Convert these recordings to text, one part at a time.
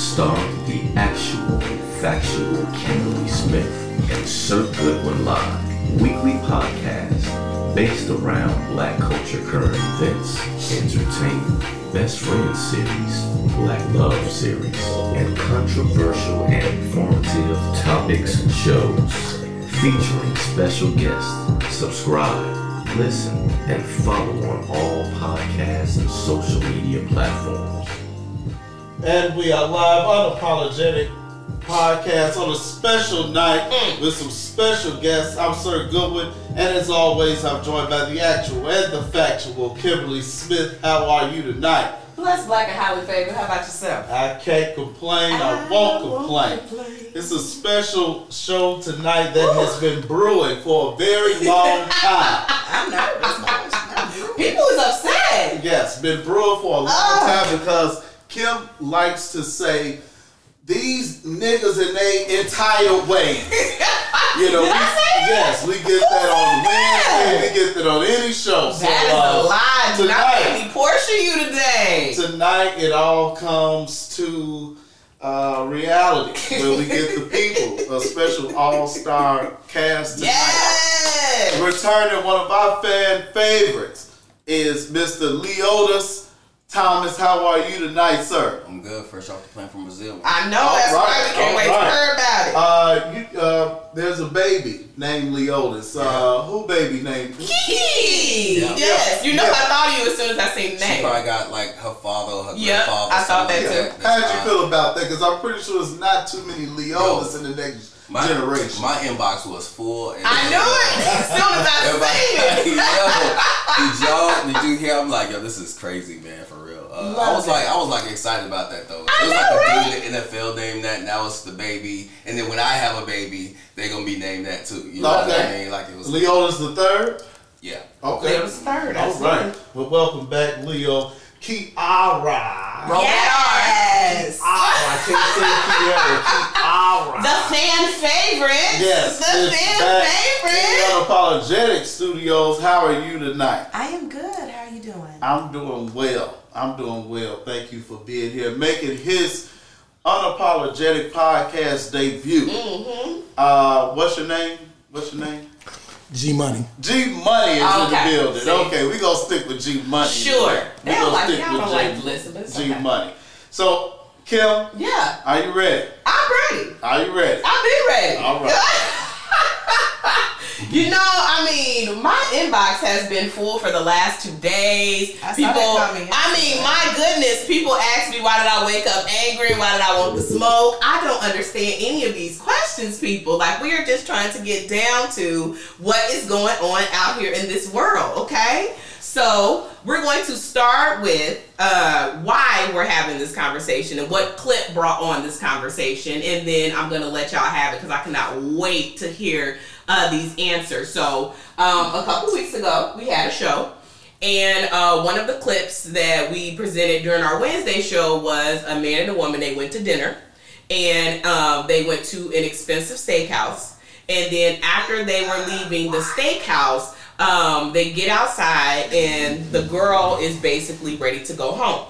starring the actual and factual Kimberly Smith and Sir Goodwin Live, weekly podcast based around black culture, current events, entertainment, best friend series, black love series, and controversial and informative topics and shows featuring special guests. Subscribe, listen, and follow on all podcasts and social media platforms. And we are live on Unapologetic Podcast on a special night with some special guests. I'm Sir Goodwin, and as always, I'm joined by the actual and the factual Kimberly Smith. How are you tonight? Blessed, black, and highly favored. How about yourself? I can't complain. I won't complain. It's a special show tonight that has been brewing for a very long time. I'm nervous. People is upset. Yes, been brewing for a long time because Kim likes to say, these niggas in their entire way. You know, yes, we get that on Wednesday. We get that on any show. So, that is a lie. Tonight, not let me portion you today. Tonight, it all comes to reality. Where we get the people. A special all-star cast tonight. Yes! Returning one of our fan favorites is Mr. Leotis Thomas. How are you tonight, sir? I'm good. Fresh off the plane from Brazil. I know. That's right. We can't wait to hear about it. There's a baby named Leotis. Who baby named? Kiki. Yeah. Yes. You know, I thought of you as soon as I seen that. She probably got like her father or her grandfather. I thought that too. How did you feel about that? Because I'm pretty sure it's not too many Leotis in the next generation. My inbox was full. And I knew it. As soon as I seen it. Did you hear? I'm like, yo, this is crazy, man. For real. I was like excited about that though. It was like a dude in the NFL named that. Now it's the baby. And then when I have a baby, they gonna be named that too. You know what I mean? Like it was Leotis the third. Yeah. Okay. Leotis the third. All right. Well, welcome back, Leo. Kiara. Yes. Kiara. I can't say Kiara. Kiara. The fan favorite. Yes. The fan favorite. Unapologetic Studios. How are you tonight? I am good. How are you doing? I'm doing well. Thank you for being here, making his Unapologetic Podcast debut. Mm-hmm. What's your name? G Money is in the building. See? Okay, we're going to stick with G Money. Sure. They don't like y'all don't like listeners. G Money. So, Kim. Yeah. Are you ready? I'm ready. I'll be ready. All right. You know, I mean, my inbox has been full for the last 2 days. My goodness, people ask me, why did I wake up angry? Why did I want to smoke? I don't understand any of these questions, people. Like, we are just trying to get down to what is going on out here in this world, okay? So, we're going to start with why we're having this conversation and what clip brought on this conversation. And then I'm going to let y'all have it because I cannot wait to hear these answers. So, a couple weeks ago, we had a show. And one of the clips that we presented during our Wednesday show was a man and a woman. They went to dinner. And they went to an expensive steakhouse. And then after they were leaving the steakhouse, they get outside and the girl is basically ready to go home.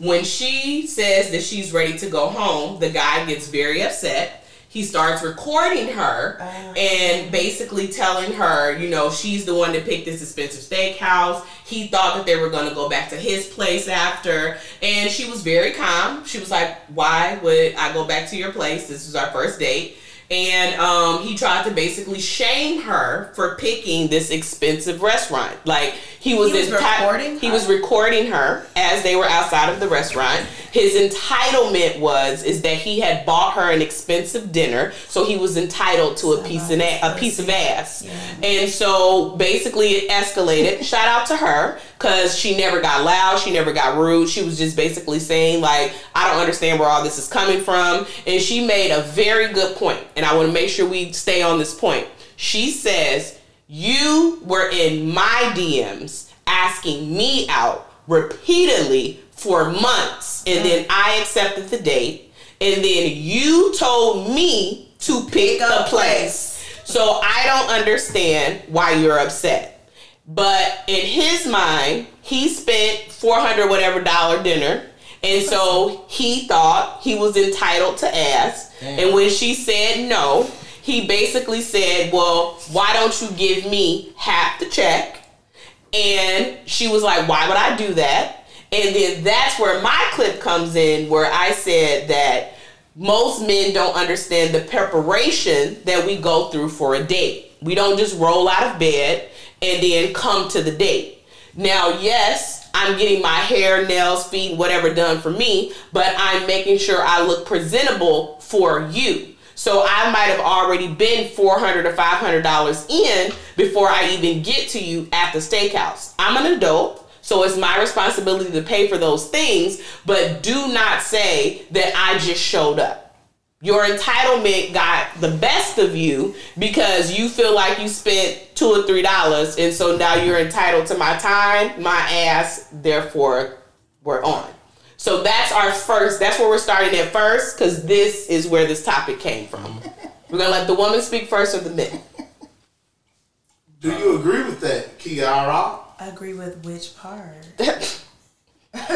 When she says that she's ready to go home, the guy gets very upset. He starts recording her and basically telling her, you know, she's the one that picked this expensive steakhouse. He thought that they were going to go back to his place after. And she was very calm. She was like, why would I go back to your place? This was our first date. And he tried to basically shame her for picking this expensive restaurant. Like, he was recording her as they were outside of the restaurant. His entitlement was that he had bought her an expensive dinner, so he was entitled to a piece of ass. Yeah. And so basically it escalated. Shout out to her, because she never got loud, she never got rude. She was just basically saying, like, I don't understand where all this is coming from. And she made a very good point, and I want to make sure we stay on this point. She says, you were in my DMs asking me out repeatedly for months, and then I accepted the date, and then you told me to pick a place. So I don't understand why you're upset. But in his mind, he spent $400 dinner, And so he thought he was entitled to ask. Damn. And when she said no, he basically said, well, why don't you give me half the check? And she was like, why would I do that? And then that's where my clip comes in, where I said that most men don't understand the preparation that we go through for a date. We don't just roll out of bed and then come to the date. Now, yes, I'm getting my hair, nails, feet, whatever done for me, but I'm making sure I look presentable for you. So I might have already been $400 or $500 in before I even get to you at the steakhouse. I'm an adult, so it's my responsibility to pay for those things, but do not say that I just showed up. Your entitlement got the best of you because you feel like you spent $2 or $3, and so now you're entitled to my time, my ass, therefore we're on. So that's our first, that's where we're starting at first, because this is where this topic came from. We're going to let the woman speak first or the men. Do you agree with that, Kiara? I agree with which part?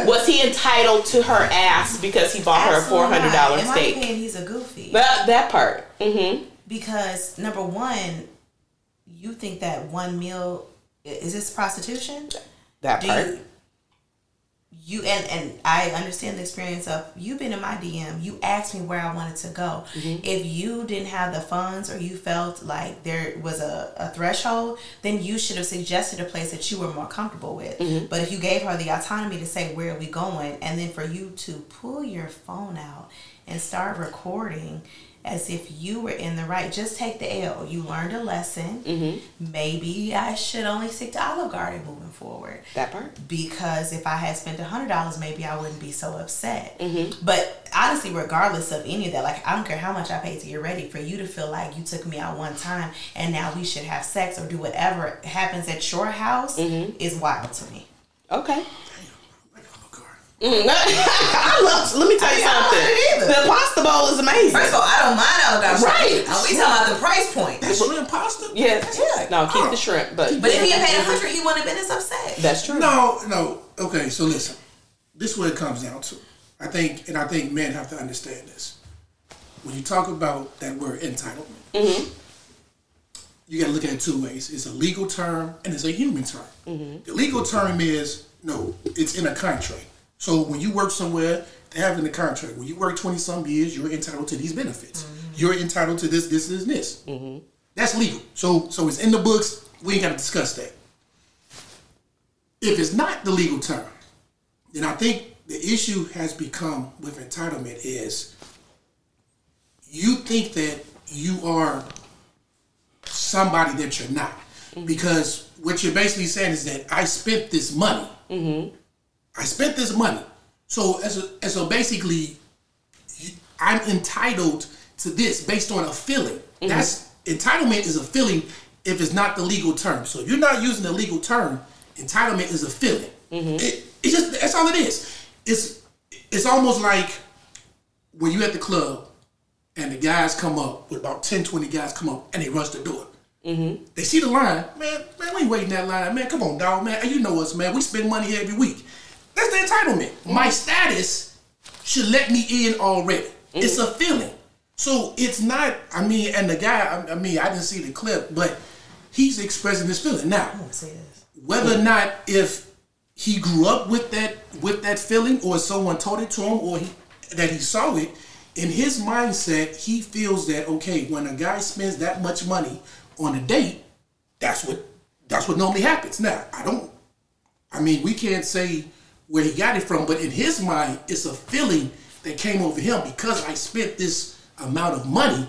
Was he entitled to her ass because he bought her a $400 not. steak? In my opinion, he's a goofy. That part. Mm-hmm. Because, number one, you think that one meal, is this prostitution? That part. You and I understand the experience of, you've been in my DM, you asked me where I wanted to go. Mm-hmm. If you didn't have the funds or you felt like there was a threshold, then you should have suggested a place that you were more comfortable with. Mm-hmm. But if you gave her the autonomy to say, where are we going? And then for you to pull your phone out and start recording as if you were in the right, just take the L. You learned a lesson. Mm-hmm. Maybe I should only stick to Olive Garden moving forward. That part. Because if I had spent $100, maybe I wouldn't be so upset. Mm-hmm. But honestly, regardless of any of that, like, I don't care how much I paid to get ready, for you to feel like you took me out one time and now we should have sex or do whatever happens at your house, mm-hmm, is wild to me. Okay. Mm, I love. Let me tell you something. The pasta bowl is amazing. First of all, I don't mind all that. Right. We talking about the price point. That shrimp pasta. Yeah. Right. No, keep the shrimp. But if he had paid $100, he wouldn't have been as upset. That's true. No. Okay, so listen. This is what it comes down to. I think men have to understand this. When you talk about that word entitlement, mm-hmm, you got to look at it two ways. It's a legal term and it's a human term. Mm-hmm. The legal term is it's in a contract. So when you work somewhere, they have in the contract, when you work 20-some years, you're entitled to these benefits. Mm-hmm. You're entitled to this, this, and this. Mm-hmm. That's legal. So it's in the books. We ain't got to discuss that. If it's not the legal term, then I think the issue has become with entitlement is you think that you are somebody that you're not. Mm-hmm. Because what you're basically saying is that I spent this money. Mm-hmm. I spent this money, so as a basically, I'm entitled to this based on a feeling. Mm-hmm. That's entitlement is a feeling if it's not the legal term. So if you're not using the legal term, entitlement is a feeling. Mm-hmm. It's just that's all it is. It's almost like when you at the club and the guys come up with about 10, 20 guys come up and they rush the door. Mm-hmm. They see the line, man, we ain't waiting that line, man. Come on, dog, man. You know us, man. We spend money every week. That's the entitlement. Mm-hmm. My status should let me in already. Mm-hmm. It's a feeling. So it's not, and the guy, I didn't see the clip, but he's expressing this feeling. Now, whether or not if he grew up with that feeling or someone told it to him or that he saw it, in his mindset, he feels that, okay, when a guy spends that much money on a date, that's what normally happens. Now, we can't say where he got it from, but in his mind, it's a feeling that came over him because I spent this amount of money.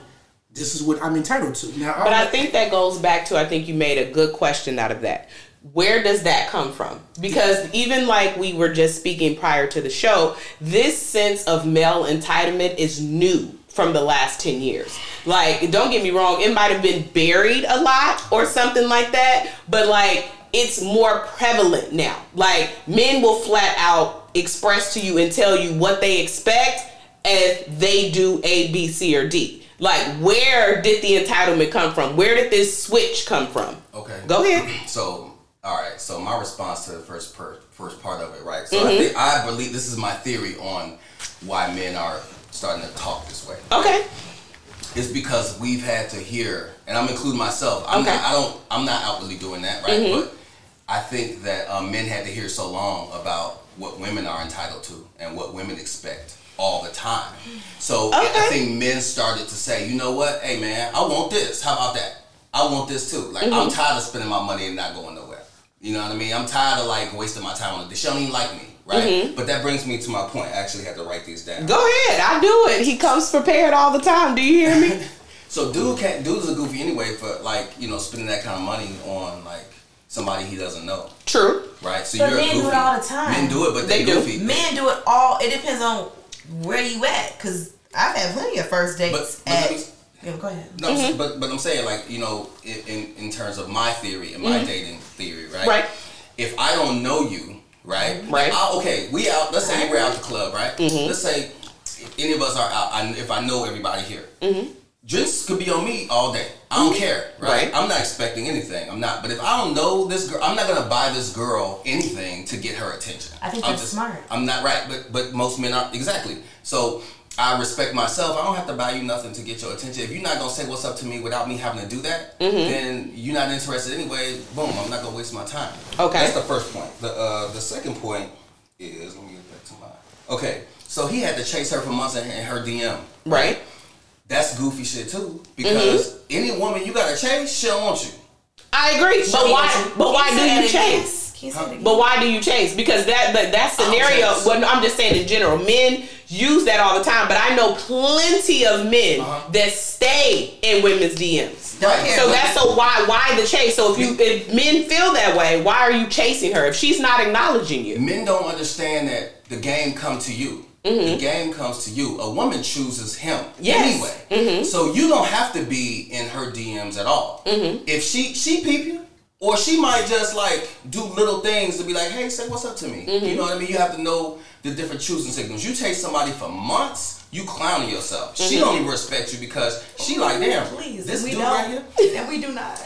This is what I'm entitled to. Now, but I think that goes back to, I think you made a good question out of that. Where does that come from? Because even like we were just speaking prior to the show, this sense of male entitlement is new from the last 10 years. Like, don't get me wrong, it might have been buried a lot or something like that, but like, it's more prevalent now. Like, men will flat out express to you and tell you what they expect if they do A, B, C, or D. Like, where did the entitlement come from? Where did this switch come from? Okay. Go ahead. So, All right, so my response to the first part of it, right? So I believe this is my theory on why men are starting to talk this way. Okay. It's because we've had to hear, and I'm including myself. I'm not outwardly doing that, right? Mm-hmm. But I think that men had to hear so long about what women are entitled to and what women expect all the time. So I think men started to say, you know what? Hey, man, I want this. How about that? I want this too. Like, I'm tired of spending my money and not going nowhere. You know what I mean? I'm tired of, like, wasting my time on it. She don't even like me, right? Mm-hmm. But that brings me to my point. I actually had to write these down. Go ahead. I do it. He comes prepared all the time. Do you hear me? So dudes are goofy anyway for, like, you know, spending that kind of money on, like, somebody he doesn't know. True. Right? So but you're men goofy. Do it all the time. Men do it, but they goofy. Do. Men do it all. It depends on where you at. Because I've had plenty of first dates Yeah, go ahead. No, but I'm saying, like, you know, in terms of my theory and my dating theory, right? Right. If I don't know you, right? Right. We out. Let's say we're out the club, right? Mm-hmm. Let's say any of us are out. If I know everybody here, drinks could be on me all day. I don't care, right? I'm not expecting anything. I'm not. But if I don't know this girl, I'm not gonna buy this girl anything to get her attention. I think that's smart. I'm not right, but most men aren't exactly. So. I respect myself. I don't have to buy you nothing to get your attention. If you're not going to say what's up to me without me having to do that, then you're not interested anyway. Boom, I'm not going to waste my time. Okay. That's the first point. The second point is, let me get back to mine. Okay, so he had to chase her for months in her DM. Right. That's goofy shit, too. Because any woman you got to chase, she don't want you. I agree. But why do you chase? Because that scenario, I'm just saying in general, men use that all the time, but I know plenty of men that stay in women's DMs. Right. So why the chase? So if men feel that way, why are you chasing her if she's not acknowledging you? Men don't understand that the game comes to you. Mm-hmm. The game comes to you. A woman chooses him anyway. Mm-hmm. So you don't have to be in her DMs at all. Mm-hmm. If she peep you, or she might just, like, do little things to be like, hey, say what's up to me. Mm-hmm. You know what I mean? You have to know the different choosing signals. You chase somebody for months, you clowning yourself. Mm-hmm. She don't even respect you because she like, damn, please, this dude right here. And we do not.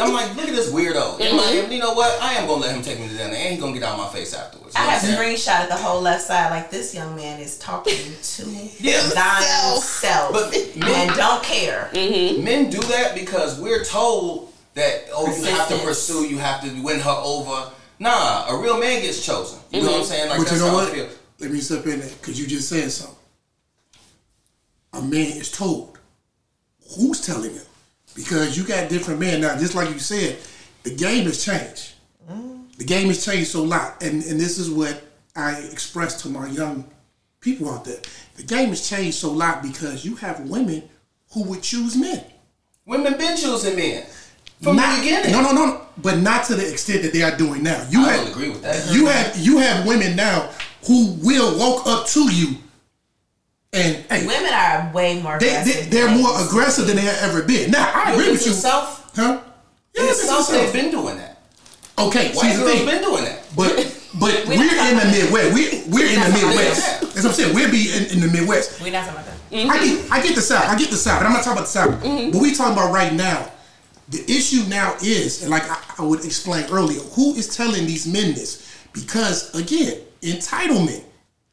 I'm like, look at this weirdo. Mm-hmm. Like, you know what? I am going to let him take me to dinner. And he's going to get out of my face afterwards. You I have screenshotted the whole left side. Like, this young man is talking to himself. But men don't care. Mm-hmm. Men do that because we're told that, you have to pursue, you have to win her over. Nah, a real man gets chosen. You know what I'm saying? Like, but that's you know what? I feel. Let me step in there, because you just said something. A man is told. Who's telling him? Because you got different men now. Just like you said, the game has changed. Mm. The game has changed so lot. And this is what I express to my young people out there. The game has changed so lot because you have women who would choose men. Women been choosing men. From the beginning. No. But not to the extent that they are doing now. I don't agree with that. You have women now who will walk up to you and hey, women are way more aggressive. They're more aggressive than they have ever been. Now I agree with you. Yourself? Huh? Yeah, yourself, they've been doing that. Okay, white girls been doing that. But we're in the Midwest. We're in the Midwest. That's what I'm saying. We'll be in the Midwest. We're not talking about that. Mm-hmm. I get the South. But I'm not talking about the South. Mm-hmm. But we talking about right now. The issue now is, and like I would explain earlier, who is telling these men this? Because, again, entitlement.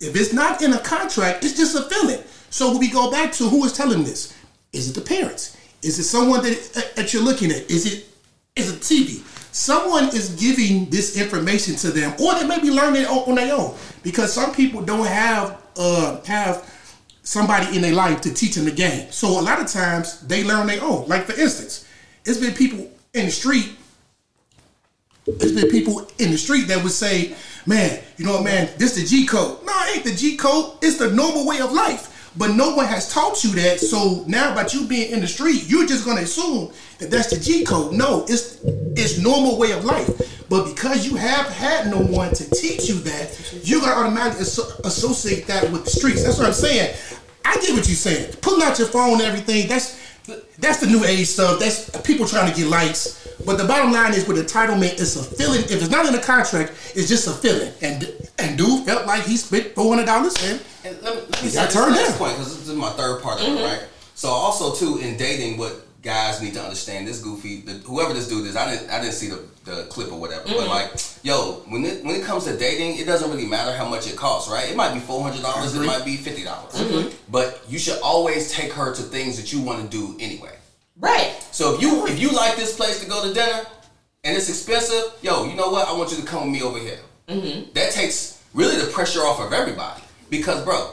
If it's not in a contract, it's just a feeling. So we go back to who is telling this. Is it the parents? Is it someone that you're looking at? Is it TV? Someone is giving this information to them, or they may be learning it on their own. Because some people don't have somebody in their life to teach them the game. So a lot of times, they learn their own. Like, for instance, It's been people in the street that would say, man, you know what, man, this the G code. No, it ain't the G code. It's the normal way of life. But no one has taught you that. So now about you being in the street, you're just going to assume that that's the G code. No, it's normal way of life. But because you have had no one to teach you that, you're going to automatically associate that with the streets. That's what I'm saying. I get what you're saying. Pulling out your phone and everything, that's the new age stuff. That's people trying to get likes. But the bottom line is with entitlement, it's a feeling. If it's not in a contract, it's just a feeling. And dude felt like he spent $400 and let me say this last point, because this is my third part of it, right? So also, too, in dating, what guys need to understand this goofy, whoever this dude is, I didn't see the clip or whatever, but like, yo, when it comes to dating, it doesn't really matter how much it costs, right? It might be $400, it might be $50, but you should always take her to things that you want to do anyway. Right. So if you like this place to go to dinner and it's expensive, yo, you know what? I want you to come with me over here. Mm-hmm. That takes really the pressure off of everybody because, bro,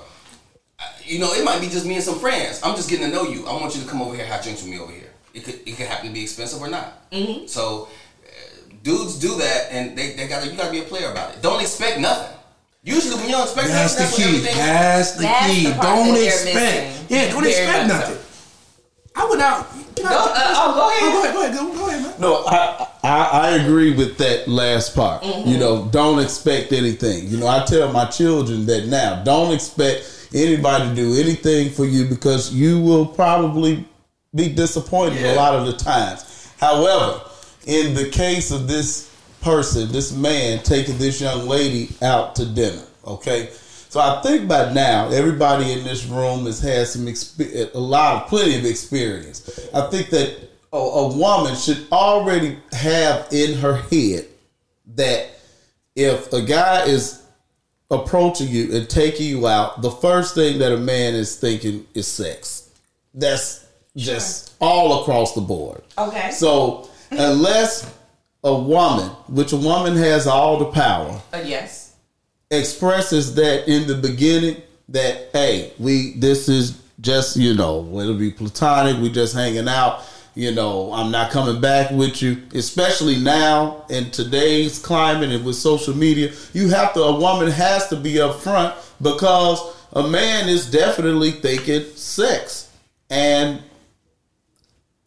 you know, it might be just me and some friends. I'm just getting to know you. I want you to come over here, have drinks with me over here. It could happen to be expensive or not. Mm-hmm. So dudes do that, and you gotta be a player about it. Don't expect nothing. Usually when you don't expect nothing, that's when everything. That's the key. Don't expect nothing. I would not. Go ahead, man. No, I agree with that last part. Mm-hmm. You know, don't expect anything. You know, I tell my children that now. Don't expect anybody to do anything for you because you will probably be disappointed a lot of the times. However, in the case of this person, this man taking this young lady out to dinner, okay? So I think by now, everybody in this room has had plenty of experience. I think that a woman should already have in her head that if a guy is approaching you and taking you out, the first thing that a man is thinking is sex. That's just all across the board. Okay. So unless a woman has all the power. Yes. Expresses that in the beginning that, hey, this is just, you know, it'll be platonic. We just hanging out. You know, I'm not coming back with you, especially now in today's climate and with social media. A woman has to be upfront because a man is definitely thinking sex. And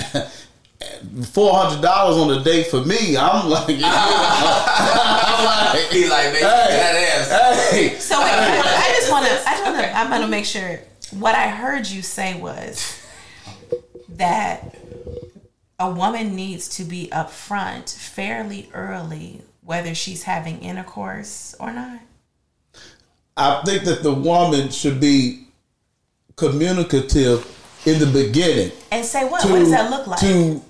$400 on a date for me, I'm like, you know, I'm like, be like, baby, that ass. Hey. So wait, I'm going to make sure what I heard you say was that a woman needs to be upfront fairly early, whether she's having intercourse or not. I think that the woman should be communicative in the beginning. And say what? What does that look like? To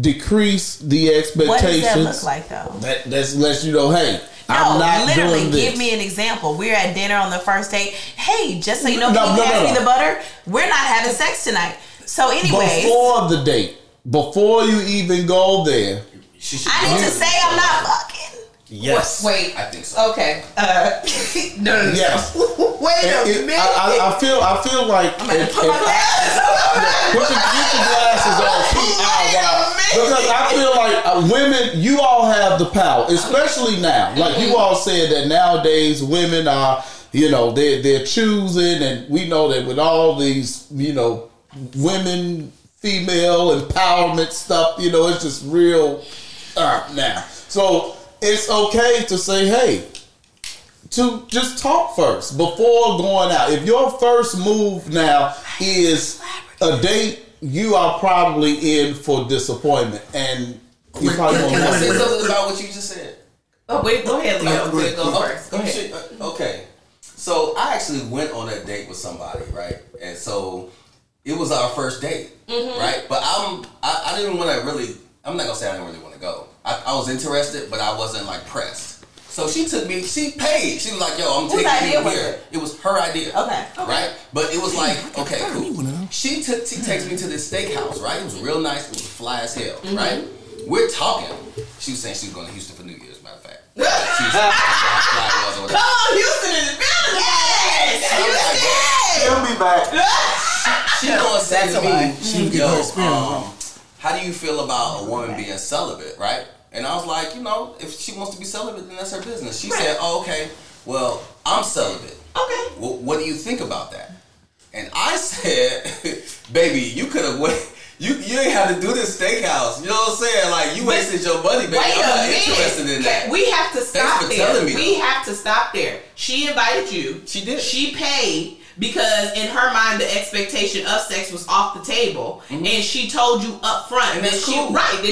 decrease the expectations. What does that look like, though? That lets you know, hey, no, I'm not literally doing this. Give me an example. We're at dinner on the first date. Hey, just so you know, can you pass me the butter? We're not having sex tonight. So anyway, before the date. Before you even go there, I need to say I'm not fucking. Yes. Wait. I think so. Okay. No. Yes. Wait a minute. I feel like I'm gonna put my glasses on. Put your glasses on. Because I feel like women, you all have the power, especially now. Like you all said that nowadays women are, you know, they're choosing, and we know that with all these, you know, women. Female empowerment stuff, you know, it's just real now. So it's okay to say, hey, to just talk first before going out. If your first move now is a date, you are probably in for disappointment. And you probably won't. Can I say something about what you just said? Oh, wait, go ahead, Leo. Go first. Go ahead. Okay. So I actually went on a date with somebody, right? And so it was our first date, right? But I didn't want to really, I'm not going to say I didn't really want to go. I was interested, but I wasn't like pressed. So she took me, she paid. She was like, yo, I'm taking you here. It was her idea. Okay. Right? But it was like, okay, cool. She takes me to this steakhouse, right? It was real nice. It was fly as hell, right? We're talking. She was saying she was going to Houston for New Year's, matter of fact. Come on, Houston in the building. Yes! She'll be back. She gonna say to me, yo, how do you feel about a woman being celibate, right? And I was like, you know, if she wants to be celibate, then that's her business. She said, oh, okay, well, I'm celibate. Okay. Well, what do you think about that? And I said, baby, you could have waited. You ain't have to do this steakhouse. You know what I'm saying? Like, you wasted your money, baby. I'm not interested in that. We have to stop there. She invited you. She did. She paid. Because in her mind, the expectation of sex was off the table, and she told you up front that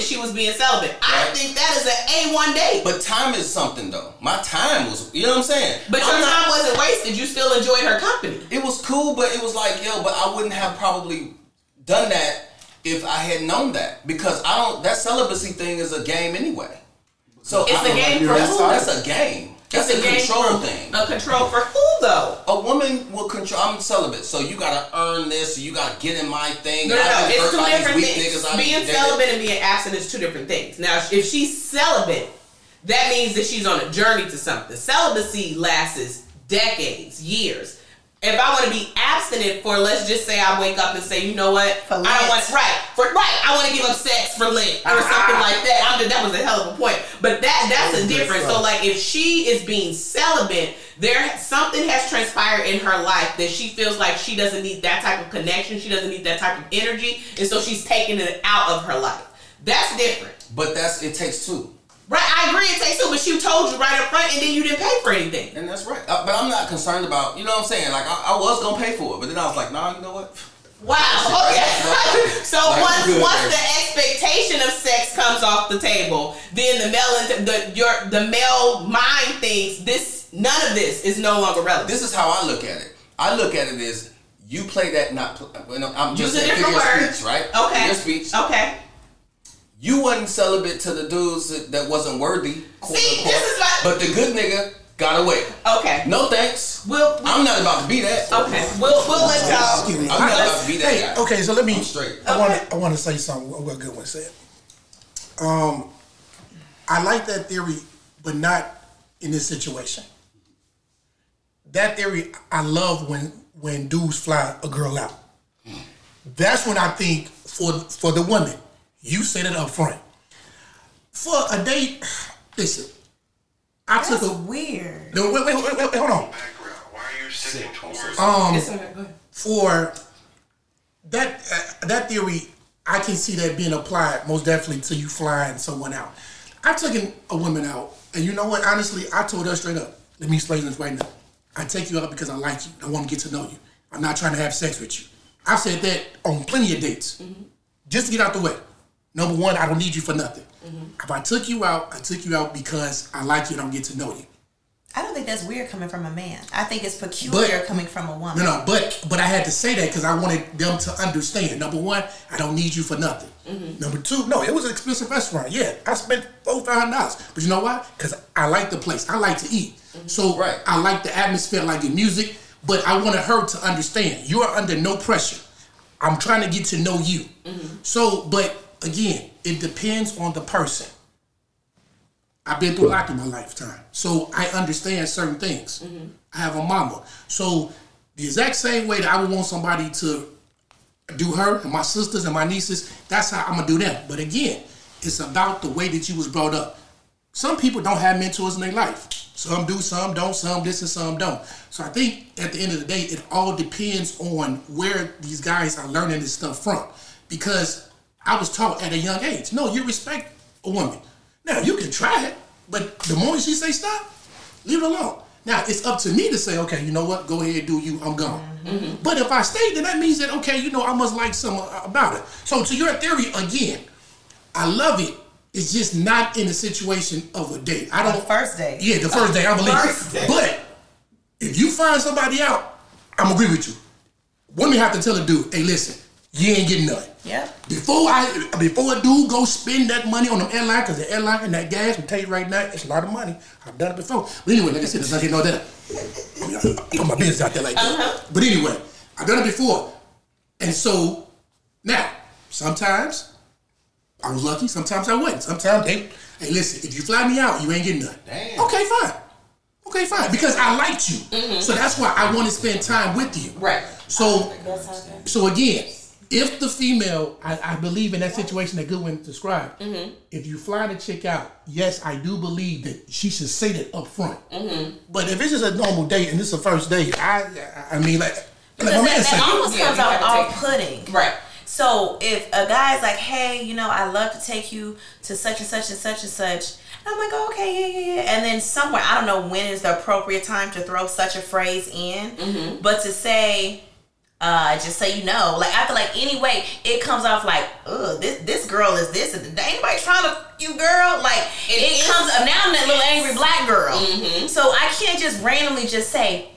she was being celibate. Right. I think that is an A1 date. But time is something, though. My time was, you know what I'm saying? But your time wasn't wasted. You still enjoyed her company. It was cool, but it was like, yo, but I wouldn't have probably done that if I had known that, because I don't. That celibacy thing is a game anyway. So it's a game for who? That's a game. That's a control thing. A control for who though? A woman will control. I'm celibate, so you gotta earn this. So you gotta get in my thing. No. It's two different things. Being celibate and being absent is two different things. Now, if she's celibate, that means that she's on a journey to something. Celibacy lasts decades, years. If I want to be abstinent for, let's just say I wake up and say, you know what? For Lent. I don't want, I want to give up sex for Lent or something like that. That was a hell of a point. But that's a difference. So, like, if she is being celibate, something has transpired in her life that she feels like she doesn't need that type of connection. She doesn't need that type of energy. And so she's taking it out of her life. That's different. But it takes two. Right, I agree it takes two, but she told you right up front and then you didn't pay for anything. And that's right. But I'm not concerned about, you know what I'm saying? Like, I was going to pay for it, but then I was like, nah, you know what? Wow, okay. So once the expectation of sex comes off the table, then the male mind thinks none of this is no longer relevant. This is how I look at it. I look at it as you play that, not play. I'm just saying figure of speech, right? Okay. Figure of speech. Okay. You wasn't celibate to the dudes that wasn't worthy. See, this is like... But the good nigga got away. Okay. No thanks. I'm not about to be that. Okay. We'll let y'all... I'm not about to be that guy. Okay, so let me... I'm straight. I want to say something. What Goodwin said. I like that theory, but not in this situation. That theory, I love when dudes fly a girl out. That's when I think for the women. You said it up front. For a date, listen. That's weird. No, wait, hold on. Why are you sitting for that that theory, I can see that being applied most definitely to you flying someone out. I've taken a woman out, and you know what? Honestly, I told her straight up. Let me explain this right now. I take you out because I like you. I want to get to know you. I'm not trying to have sex with you. I've said that on plenty of dates, just to get out the way. Number one, I don't need you for nothing. If I took you out because I like you and I'm getting to know you. I don't think that's weird coming from a man. I think it's peculiar coming from a woman. No, but I had to say that because I wanted them to understand. Number one, I don't need you for nothing. Number two, no, it was an expensive restaurant. Yeah, I spent $4,000. But you know why? Because I like the place. I like to eat. So I like the atmosphere, I like the music. But I wanted her to understand. You are under no pressure. I'm trying to get to know you. So, but... Again, it depends on the person. I've been through a lot in my lifetime. So I understand certain things. I have a mama. So the exact same way that I would want somebody to do her and my sisters and my nieces, that's how I'm going to do them. But again, it's about the way that you was brought up. Some people don't have mentors in their life. Some do, some don't, some this and some don't. So I think at the end of the day, it all depends on where these guys are learning this stuff from. Because... I was taught at a young age, no, you respect a woman. Now, you can try it, but the moment she say stop, leave it alone. Now, it's up to me to say, okay, you know what? Go ahead, do you. I'm gone. But if I stay, then that means that, okay, you know, I must like something about it. So to your theory, again, I love it. It's just not in the situation of a date. The first date. Yeah, the first date, I believe. But if you find somebody out, I'm agree with you. Women have to tell a dude, hey, listen, you ain't getting nothing. Yeah. Before a dude go spend that money on an airline, because the airline and that gas, I'm telling you right now, it's a lot of money. I've done it before. But anyway, like I said, there's nothing no that. I put my business out there like that. But anyway, I've done it before. And so, now, sometimes I was lucky, sometimes I wasn't. Sometimes hey, listen, if you fly me out, you ain't getting nothing. Damn. Okay, fine. Because I liked you. So that's why I want to spend time with you. Right. So again... If the female, I believe in that situation that Goodwin described, if you fly the chick out, yes, I do believe that she should say that up front. But if it's just a normal date and this is the first date, I mean, like my man said, that almost comes out off-putting. Right. So if a guy's like, hey, you know, I love to take you to such and such and such and such, and I'm like, oh, okay, yeah. And then somewhere, I don't know when is the appropriate time to throw such a phrase in, but to say... just so you know, like I feel like anyway, it comes off like, ugh, this girl is this. Ain't nobody trying to you, girl. Like it comes up now. I'm that little angry black girl, so I can't just randomly just say,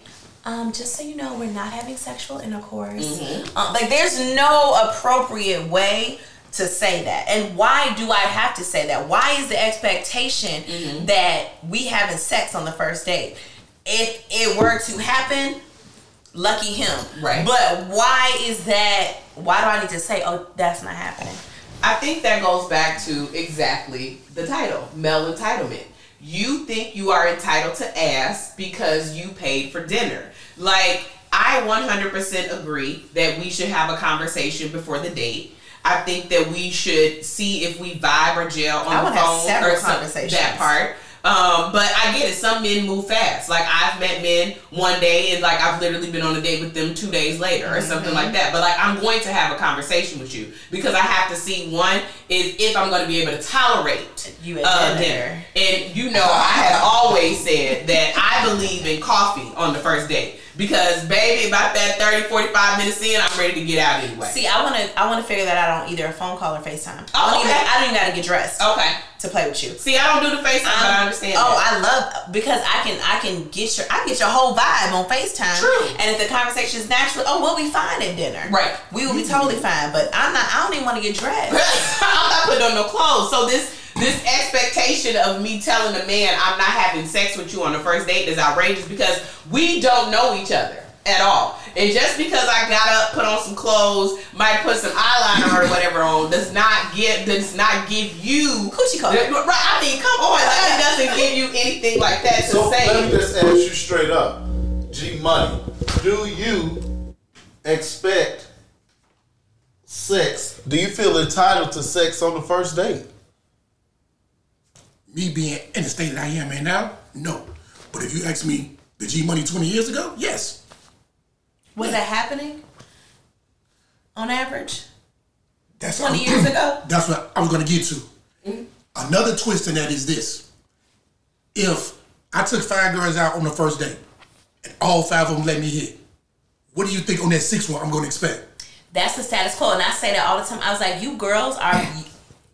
Just so you know, we're not having sexual intercourse. Mm-hmm. Like, there's no appropriate way to say that. And why do I have to say that? Why is the expectation mm-hmm. that we having sex on the first date? If it were to happen, lucky him. Right. But why is that? Why do I need to say, oh, that's not happening? I think that goes back to exactly the title, male entitlement. You think you are entitled to ass because you paid for dinner. Like, I 100% agree that we should have a conversation before the date. I think that we should see if we vibe or gel on the phone or something, that part. But I get it. Some men move fast. Like, I've met men one day and, like, I've literally been on a date with them 2 days later or something like that. But, like, I'm going to have a conversation with you because I have to see, one, is if I'm going to be able to tolerate you dinner. And, you know, I have always said that I believe in coffee on the first date. Because, baby, about that 30, 45 minutes in, I'm ready to get out anyway. See, I want to figure that out on either a phone call or FaceTime. Oh, okay. I don't even got to get dressed. Okay. To play with you. See, I don't do the FaceTime, but I understand that. I love, because I can get your whole vibe on FaceTime. True. And if the conversation is natural, we'll be fine at dinner. Right. We will be totally fine, but I don't even want to get dressed. I'm not putting on no clothes. So this expectation of me telling a man I'm not having sex with you on the first date is outrageous because we don't know each other at all. And just because I got up, put on some clothes, might put some eyeliner or whatever on, does not give you coochie call. Right? I mean, come on, it doesn't give you anything like that to say. So let me just ask you straight up, G Money, do you expect sex? Do you feel entitled to sex on the first date? Me being in the state that I am right now, no. But if you ask me the G Money 20 years ago, yes. Was that happening on average? That's 20 years ago? That's what I was going to get to. Mm-hmm. Another twist in that is this. If I took 5 girls out on the first date and all 5 of them let me hit, what do you think on that 6th one I'm going to expect? That's the status quo. And I say that all the time. I was like, you girls are...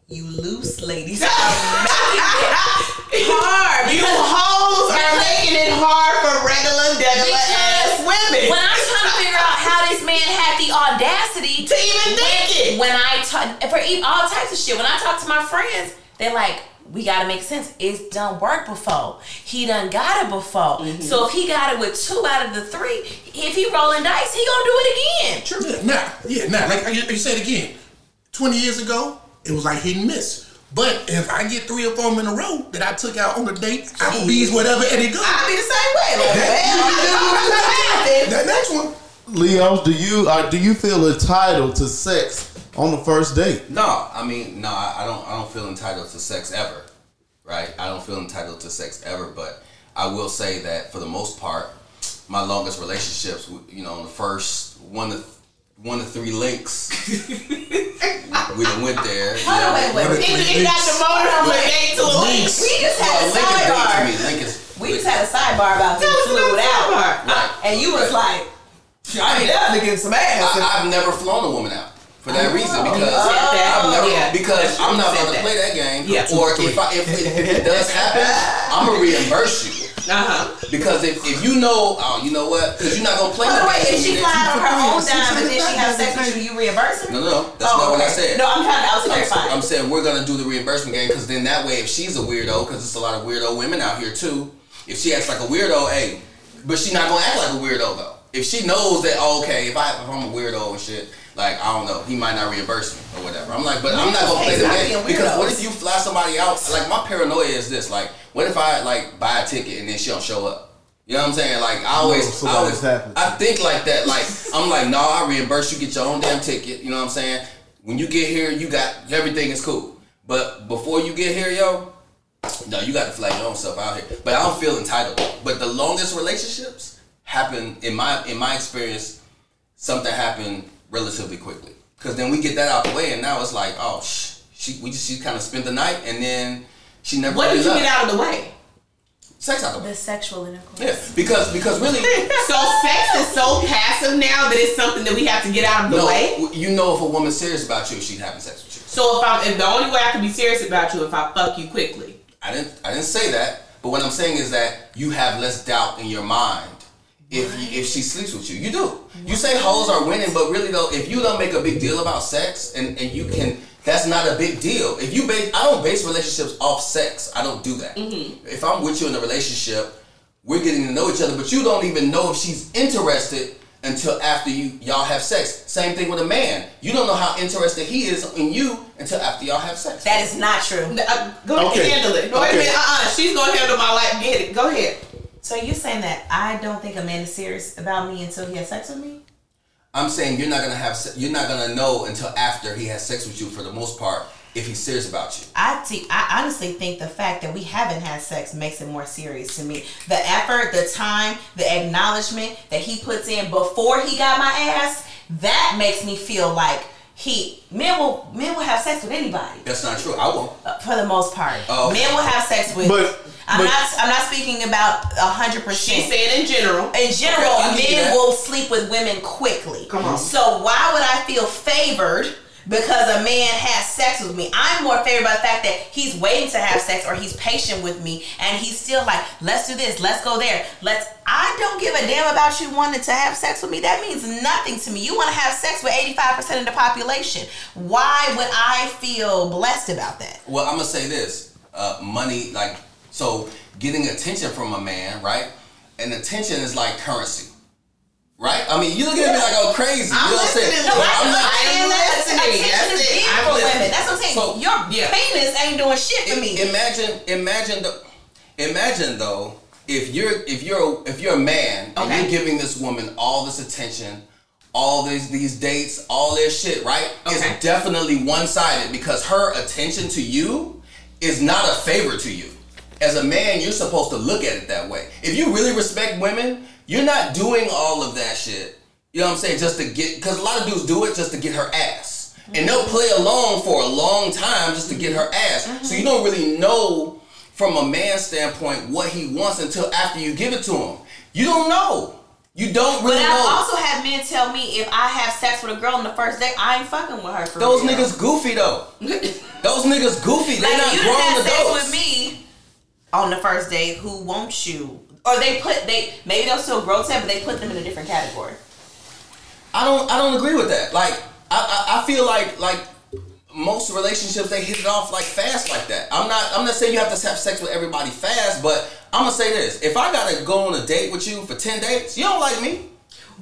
You loose ladies are making it hard. You hoes are making it hard for regular ass women. When I'm trying to figure out how this man had the audacity to even think it. When I talk, for all types of shit, when I talk to my friends, they're like, we gotta make sense. It's done work before. He done got it before. Mm-hmm. So if he got it with 2 out of the 3, if he rolling dice, he gonna do it again. True. Yeah, nah. Like you said again, 20 years ago, it was like hit and miss. But if I get 3 or 4 in a row that I took out on a date, I'll be whatever, and it goes. I'll be the same way. That next one. Leo, do you feel entitled to sex on the first date? No, I mean, no, I don't feel entitled to sex ever, right? I don't feel entitled to sex ever, but I will say that for the most part, my longest relationships, you know, the first one of 3 links. We done went there. Wait. It got demoted from a date to a link. We just had a sidebar. We just had a sidebar about this flew out. Right. And you was like, I need that to get some ass. I've never flown a woman out. For that reason, because I'm not going to play that game. Yeah. Or if it does happen, I'm going to reimburse you. Uh-huh. Because if you know, you know what? Because you're not going to play the game. If she flies on her own dime and then she has sex with you reimburse her? No. That's not what I said. No, I'm saying we're going to do the reimbursement game because then that way if she's a weirdo, because there's a lot of weirdo women out here too, if she acts like a weirdo, hey, but she's not going to act like a weirdo though. If she knows that, if I'm a weirdo and shit, like, I don't know, he might not reimburse me or whatever. I'm like, but I'm not going to play the game. Because what if you fly somebody out? Like, my paranoia is this. Like, what if I, like, buy a ticket and then she don't show up? You know what I'm saying? Like, I think like that. Like, I'm like, no, I reimburse you. Get your own damn ticket. You know what I'm saying? When you get here, you got, everything is cool. But before you get here, yo, no, you got to fly your own stuff out here. But I don't feel entitled. But the longest relationships happen, in my experience, something happened relatively quickly, because then we get that out the way, and now it's like, she kind of spent the night, and then she never. What did you get out of the way? Sex out of the way. The sexual intercourse. Yeah, because really, so sex is so passive now that it's something that we have to get out of the way. You know, if a woman's serious about you, she's having sex with you. So if the only way I can be serious about you if I fuck you quickly. I didn't say that, but what I'm saying is that you have less doubt in your mind. if she sleeps with you. You do. You say hoes are winning, but really though, if you don't make a big deal about sex, and you can, that's not a big deal. If you base, I don't base relationships off sex. I don't do that. Mm-hmm. If I'm with you in a relationship, we're getting to know each other, but you don't even know if she's interested until after y'all have sex. Same thing with a man. You don't know how interested he is in you until after y'all have sex. That is not true. Go ahead, handle it. Wait a minute. She's going to handle my life. Get it. Go ahead. So you're saying that I don't think a man is serious about me until he has sex with me? I'm saying you're not gonna know until after he has sex with you for the most part if he's serious about you. I honestly think the fact that we haven't had sex makes it more serious to me. The effort, the time, the acknowledgement that he puts in before he got my ass, that makes me feel like men will have sex with anybody. That's not true. I won't. For the most part, men will have sex with. I'm not speaking about 100%. She's saying in general. In general, men will sleep with women quickly. Come on. So why would I feel favored because a man has sex with me? I'm more favored by the fact that he's waiting to have sex, or he's patient with me, and he's still like, let's do this, let's go there, let's. I don't give a damn about you wanting to have sex with me. That means nothing to me. You want to have sex with 85% of the population. Why would I feel blessed about that? Well, I'm gonna say this: money, like. So getting attention from a man, right? And attention is like currency, right? I mean, you look at me like, oh, crazy. I'm listening. No, I'm listening. That's it. I'm listening. That's what I'm saying. So, your penis ain't doing shit for me. Imagine though, if you're a man and you're giving this woman all this attention, all these dates, all this shit, right? Okay. It's definitely one-sided because her attention to you is not a favor to you. As a man, you're supposed to look at it that way. If you really respect women, you're not doing all of that shit. You know what I'm saying? Just to get, because a lot of dudes do it just to get her ass. Mm-hmm. And they'll play along for a long time just to get her ass. Mm-hmm. So you don't really know from a man's standpoint what he wants until after you give it to him. You don't know. You don't really know. But I've also had men tell me if I have sex with a girl on the first date, I ain't fucking with her for real. Those niggas goofy though. Those niggas goofy. They're not grown adults. Like, you didn't have sex with me on the first day, who wants you? Or maybe they'll still grow tech, but they put them in a different category. I don't agree with that. Like I feel like most relationships, they hit it off like fast like that. I'm not saying you have to have sex with everybody fast, but I'm gonna say this: if I gotta go on a date with you for 10 dates, you don't like me.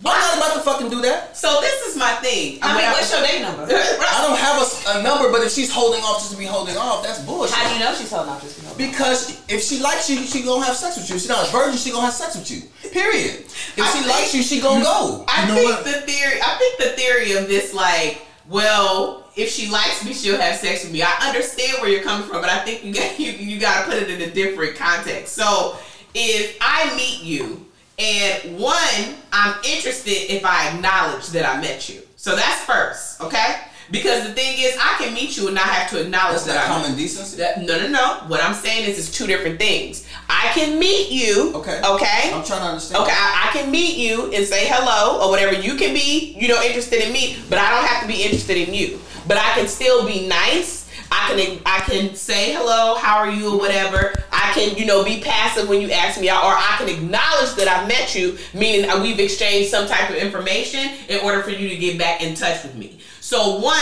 Why? I'm not about to fucking do that. So this is my thing. What's your date number? I don't have a number, but if she's holding off just to be holding off, that's bullshit. How do you know she's holding off just to be holding off? Because if she likes you, she gonna have sex with you. If she's not a virgin, she gonna have sex with you. Period. If she likes you, she gonna go. I think the theory of this, like, well, if she likes me, she'll have sex with me. I understand where you're coming from, but I think you gotta put it in a different context. So if I meet you, and one, I'm interested if I acknowledge that I met you. So that's first, okay? Because the thing is, I can meet you and not have to acknowledge that I met you. That's common decency? No. What I'm saying is it's two different things. I can meet you. Okay? I'm trying to understand. Okay, I can meet you and say hello or whatever. You can be, interested in me, but I don't have to be interested in you. But I can still be nice. I can say hello, how are you, or whatever. I can, be passive when you ask me out, or I can acknowledge that I met you, meaning we've exchanged some type of information in order for you to get back in touch with me. So one,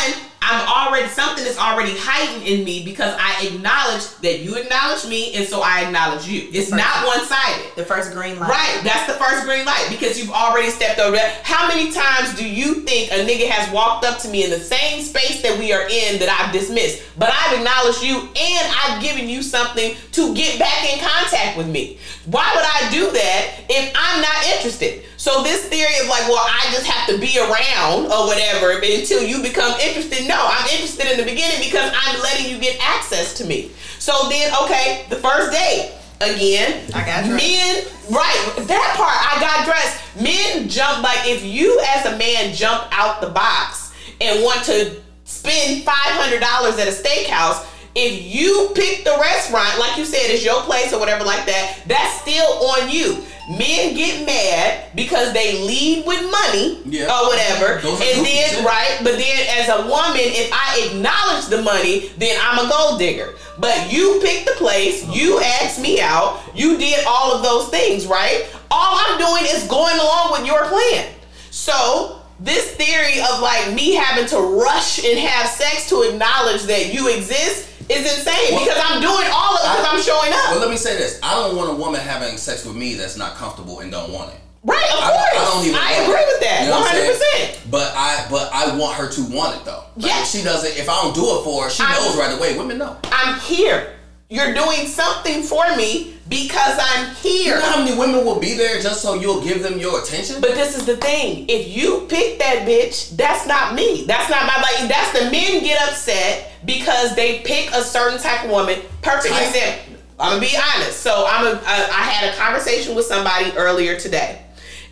something is already heightened in me because I acknowledge that you acknowledge me, and so I acknowledge you. It's not one-sided. The first green light. Right, that's the first green light because you've already stepped over that. How many times do you think a nigga has walked up to me in the same space that we are in that I've dismissed? But I've acknowledged you, and I've given you something to get back in contact with me. Why would I do that if I'm not interested? So this theory of like, well, I just have to be around or whatever until you become interested. No, I'm interested in the beginning because I'm letting you get access to me. So then, okay, the first date, again, I got dressed. Men, right, that part, I got dressed. Men jump, like if you as a man jump out the box and want to spend $500 at a steakhouse, if you pick the restaurant, like you said, it's your place or whatever like that, that's still on you. Men get mad because they lead with money or whatever. And then, right, but then as a woman, if I acknowledge the money, then I'm a gold digger. But you picked the place, you asked me out, you did all of those things, right? All I'm doing is going along with your plan. So this theory of like me having to rush and have sex to acknowledge that you exist is insane, well, because I'm doing all of it because I'm showing up. Well, let me say this. I don't want a woman having sex with me that's not comfortable and don't want it. Right, of course. I agree with that. You know 100%. But I want her to want it though. Like, yeah. If she doesn't, if I don't do it for her, she knows right away. Women know. I'm here. You're doing something for me because I'm here. You know how many women will be there just so you'll give them your attention? But this is the thing. If you pick that bitch, that's not me. That's not my body. That's the men get upset because they pick a certain type of woman. Perfect example. I'm going to be honest. So I had a conversation with somebody earlier today.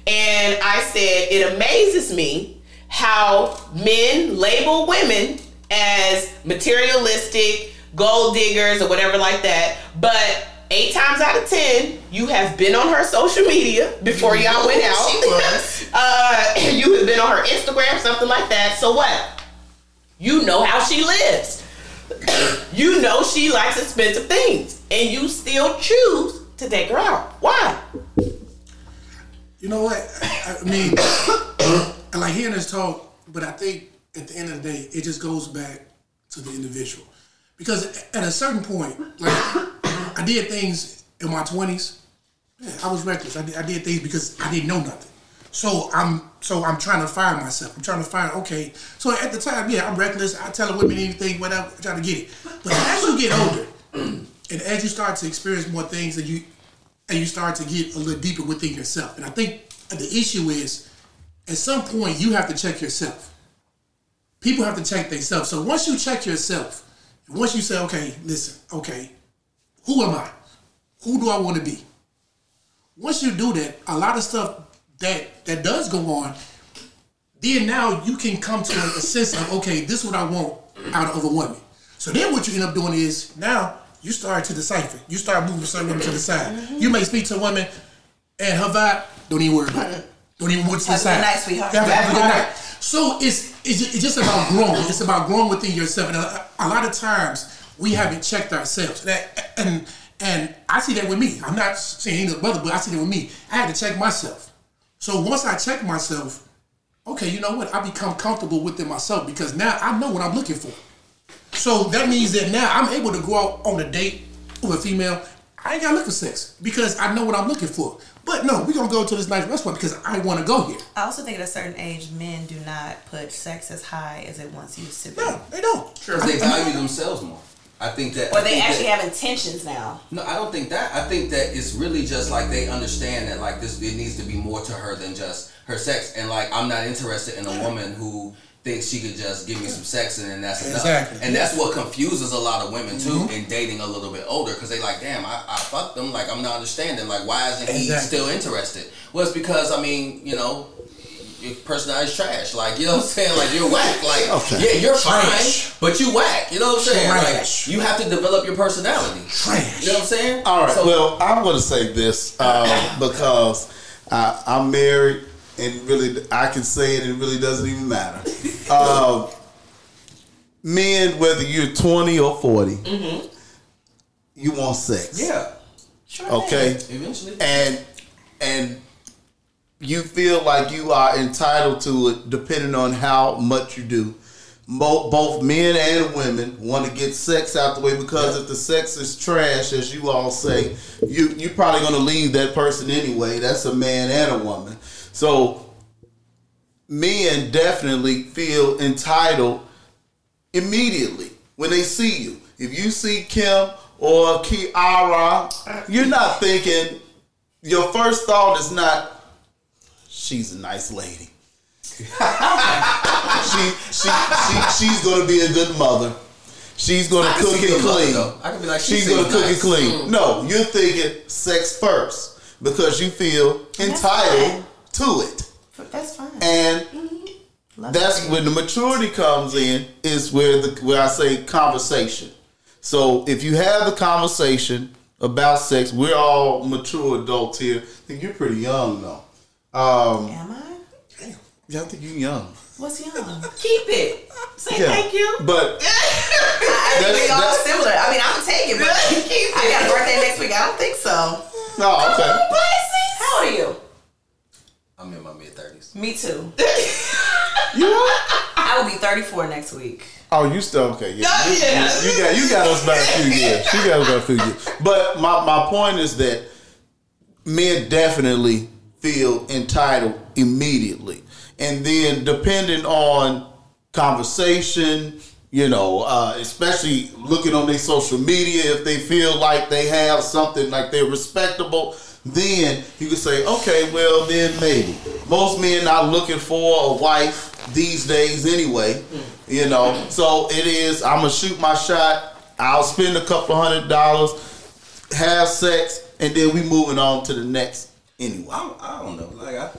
And I said, it amazes me how men label women as materialistic, gold diggers, or whatever like that. But 8 times out of 10, you have been on her social media before y'all went out. She was. You have been on her Instagram, something like that. So what? You know how she lives. You know she likes expensive things. And you still choose to take her out. Why? You know what? I mean, I like hearing this talk, but I think at the end of the day, it just goes back to the individual. Because at a certain point, like, I did things in my 20s. Yeah, I was reckless. I did things because I didn't know nothing. So I'm trying to find myself. I'm trying to find, okay. So at the time, yeah, I'm reckless. I tell women anything, whatever. I'm trying to get it. But as you get older, and as you start to experience more things, and you start to get a little deeper within yourself. And I think the issue is, at some point, you have to check yourself. People have to check themselves. So once you check yourself, once you say, okay, listen, okay, who am I? Who do I want to be? Once you do that, a lot of stuff that does go on, then now you can come to a sense of, okay, this is what I want out of a woman. So then what you end up doing is, now you start to decipher. You start moving certain women to the side. Mm-hmm. You may speak to a woman and her vibe, don't even worry about it. Don't even move to the side. Have a good night, sweetheart. Have a good night. So it's just about growing. It's about growing within yourself. And a lot of times we haven't checked ourselves. And I see that with me. I'm not saying anything about it, but I see that with me. I had to check myself. So once I check myself, okay, you know what? I become comfortable within myself because now I know what I'm looking for. So that means that now I'm able to go out on a date with a female. I ain't got to look for sex because I know what I'm looking for. But no, we're going to go to this nice restaurant because I want to go here. I also think at a certain age, men do not put sex as high as it once used to be. No, they don't. Sure, they value themselves more. I think that... Or they actually have intentions now. No, I don't think that. I think that it's really just like they understand that like this, it needs to be more to her than just her sex. And like I'm not interested in a woman who... thinks she could just give me some sex and then that's enough. Exactly. And that's what confuses a lot of women too in dating a little bit older because they like, damn, I fucked them. Like, I'm not understanding. Like, why isn't he still interested? Well, it's because, I mean, you know, your personality is trash. Like, you know what I'm saying? Like, you're whack. Like, yeah, you're trash. Fine, but you whack. You know what I'm saying? Trash. Like, you have to develop your personality. Trash. You know what I'm saying? All right. So, well, I'm going to say this because I'm married. And really, I can say it, it really doesn't even matter. Men, whether you're 20 or 40, you want sex. Yeah. Sure. Okay? Eventually. And you feel like you are entitled to it depending on how much you do. Both men and women want to get sex out the way because if the sex is trash, as you all say, you're probably going to leave that person anyway. That's a man and a woman. So, men definitely feel entitled immediately when they see you. If you see Kim or Kiara, you're not thinking, your first thought is not, she's a nice lady. She's going to be a good mother. She's going to cook and clean. I can be like, she's going to cook and clean. No, you're thinking sex first because you feel entitled to it. That's fine. And that's when the maturity comes in, is where I say conversation. So if you have the conversation about sex, we're all mature adults here. I think you're pretty young though. Am I? Yeah, I think you're young. What's young? Keep it. Say thank you. But I think we all similar. I mean, I'll take it, but keep it. I got a birthday next week. I don't think so. No, okay. How old are you? Me too. You know? I will be 34 next week. Oh, you still okay? Yeah, you got us by a few years. You got us by a few years. But my point is that men definitely feel entitled immediately, and then depending on conversation, you know, especially looking on their social media, if they feel like they have something, like they're respectable, then you can say, okay, well then maybe. Most men not looking for a wife these days anyway, you know. So it is, I'm gonna shoot my shot, I'll spend a couple $100, have sex, and then we moving on to the next anyway. I don't know. Like,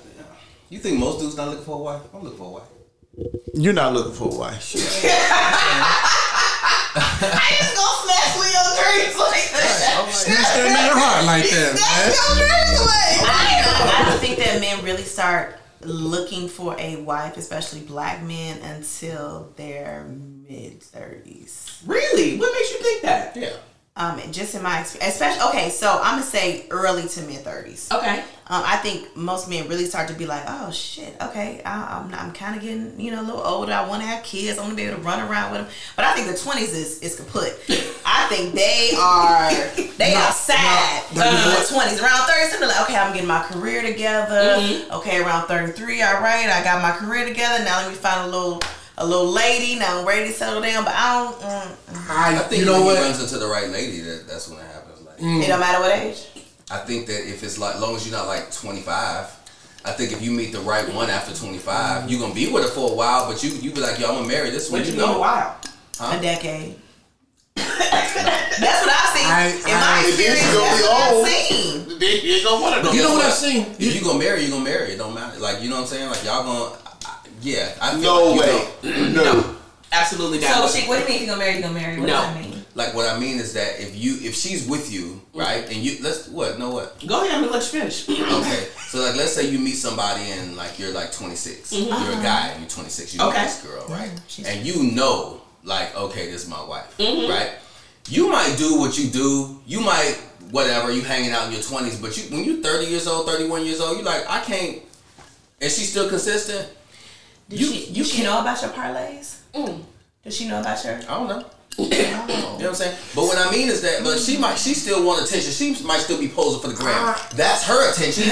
you think most dudes not looking for a wife? I'm looking for a wife. You're not looking for a wife. I just gonna smash Leo's dreams like that. Smash that man heart like that. Smash your dreams like that. I don't think that men really start looking for a wife, especially black men, until their mid-30s. Really? What makes you think that? Yeah. Just in my experience, especially, okay, so I'm going to say early to mid-30s. Okay. I think most men really start to be like, oh, shit, okay, I'm kind of getting, you know, a little older. I want to have kids. I want to be able to run around with them. But I think the 20s is kaput. I think they are sad the 20s. Around 30s, they're like, okay, I'm getting my career together. Mm-hmm. Okay, around 33, all right, I got my career together. Now let me find a little lady. Now I'm ready to settle down, but I don't. I think when he runs into the right lady, that's when it happens. Like, it don't matter what age. I think that if it's like, as long as you're not like 25, I think if you meet the right one after 25, you're gonna be with her for a while. But you be like, yo, I'm gonna marry this one. But you know, a while, a decade. That's what I've seen. In my experience, that's what I've seen. You know what I've seen. If you gonna marry, you gonna marry. It don't matter. Like, you know what I'm saying? Like, y'all gonna. Yeah, I feel no like way. You know, no, absolutely not. So, what do you mean? You gonna marry? You gonna marry? What does that mean? Like, what I mean is that if she's with you, right, and you let's what? No, what? Go ahead and let's finish. Okay, so like, let's say you meet somebody and like you're like 26, mm-hmm. You're a guy and you're 26, you know this girl, right, and you know like, okay, this is my wife, mm-hmm. right? You might do what you do, you might whatever, you hanging out in your 20s, but when you're 30 years old, 31 years old, you're like, I can't, and she's still consistent. Does she know about your parlays? Mm. Does she know about your... I don't know. You know what I'm saying? But what I mean is that, but she still want attention. She might still be posing for the gram. That's her attention.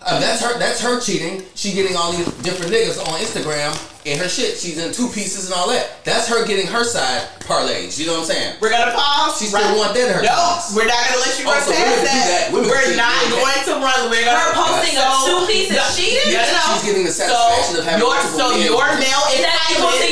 That's her cheating. She getting all these different niggas on Instagram and her shit. She's in two pieces and all that. That's her getting her side parlays. You know what I'm saying? We're gonna pause. She still want that in her. No, pause. We're not gonna let you run past that. We're not going to run. We're her posting a two piece of cheating. You know? She's getting the satisfaction of having your male entitlement.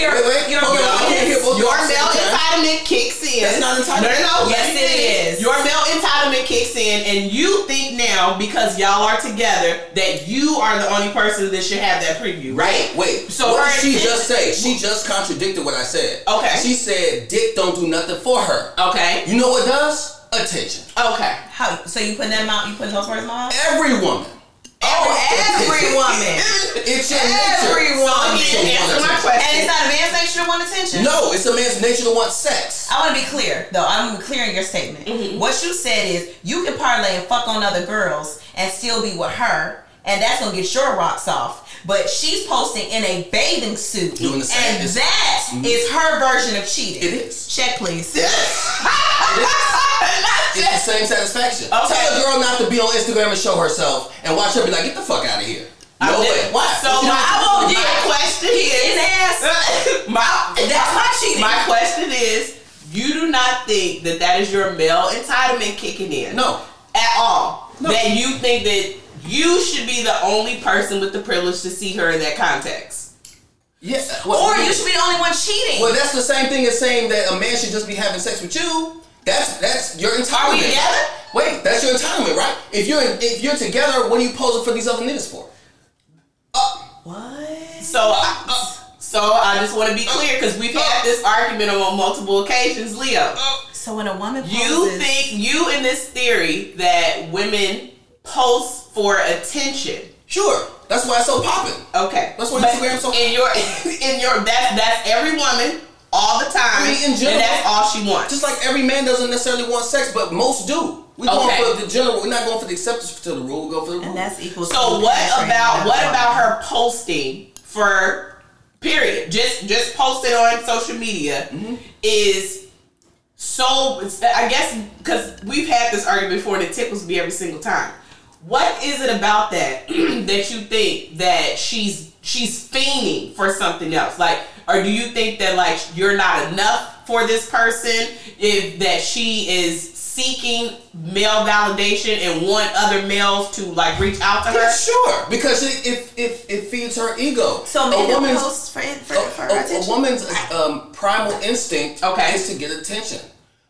Your male entitlement kicks in. That's not entitlement. No. Yes, it is. Your male entitlement kicks in, and you think now because y'all are together that you are the only person that should have that preview, right? Wait. So what did she just say? She just contradicted what I said. Okay. She said dick don't do nothing for her. Okay. You know what does? Attention. Okay. How? So you putting that out? You putting those words out? Every woman. Every woman. It's your every nature. Woman. So answer my question. And it's not a man's nature to want attention. No, it's a man's nature to want sex. I want to be clear, though. I'm clearing your statement. Mm-hmm. What you said is you can parlay and fuck on other girls and still be with her, and that's gonna get your rocks off. But she's posting in a bathing suit, doing the same, and that mm-hmm. is her version of cheating. It is. Check, please. It is. It's the same satisfaction. Okay. Tell a girl not to be on Instagram and show herself and watch her be like, get the fuck out of here. No way. Why? So my question is, that's my cheating. My question is, you do not think that is your male entitlement kicking in? No. At all? No. That you think that you should be the only person with the privilege to see her in that context? Yes. Well, or you should be the only one cheating. Well, that's the same thing as saying that a man should just be having sex with you. That's your entitlement. Are we together? Wait, that's your entitlement, right? If you're together, what are you posing for these other niggas for? What? So I just want to be clear because we've had this argument on multiple occasions, Leo. So when a woman poses, you think you in this theory that women post for attention? Sure. That's why it's so popping. Okay. That's why Instagram's so popping. In your that's every woman. All the time, I mean, in general, and that's all she wants. Just like every man doesn't necessarily want sex, but most do. We're going for the general. We're not going for the exceptions to the rule. We're going for the rule. And that's equal to so what about her posting for period? Just posting on social media mm-hmm. is so, I guess, because we've had this argument before and it tickles me every single time. What is it about that that you think that she's fiending for something else? Like, or do you think that, like, you're not enough for this person, if that she is seeking male validation and want other males to, like, reach out to her? Sure, because it feeds her ego. So men don't post for attention? A woman's primal instinct is to get attention.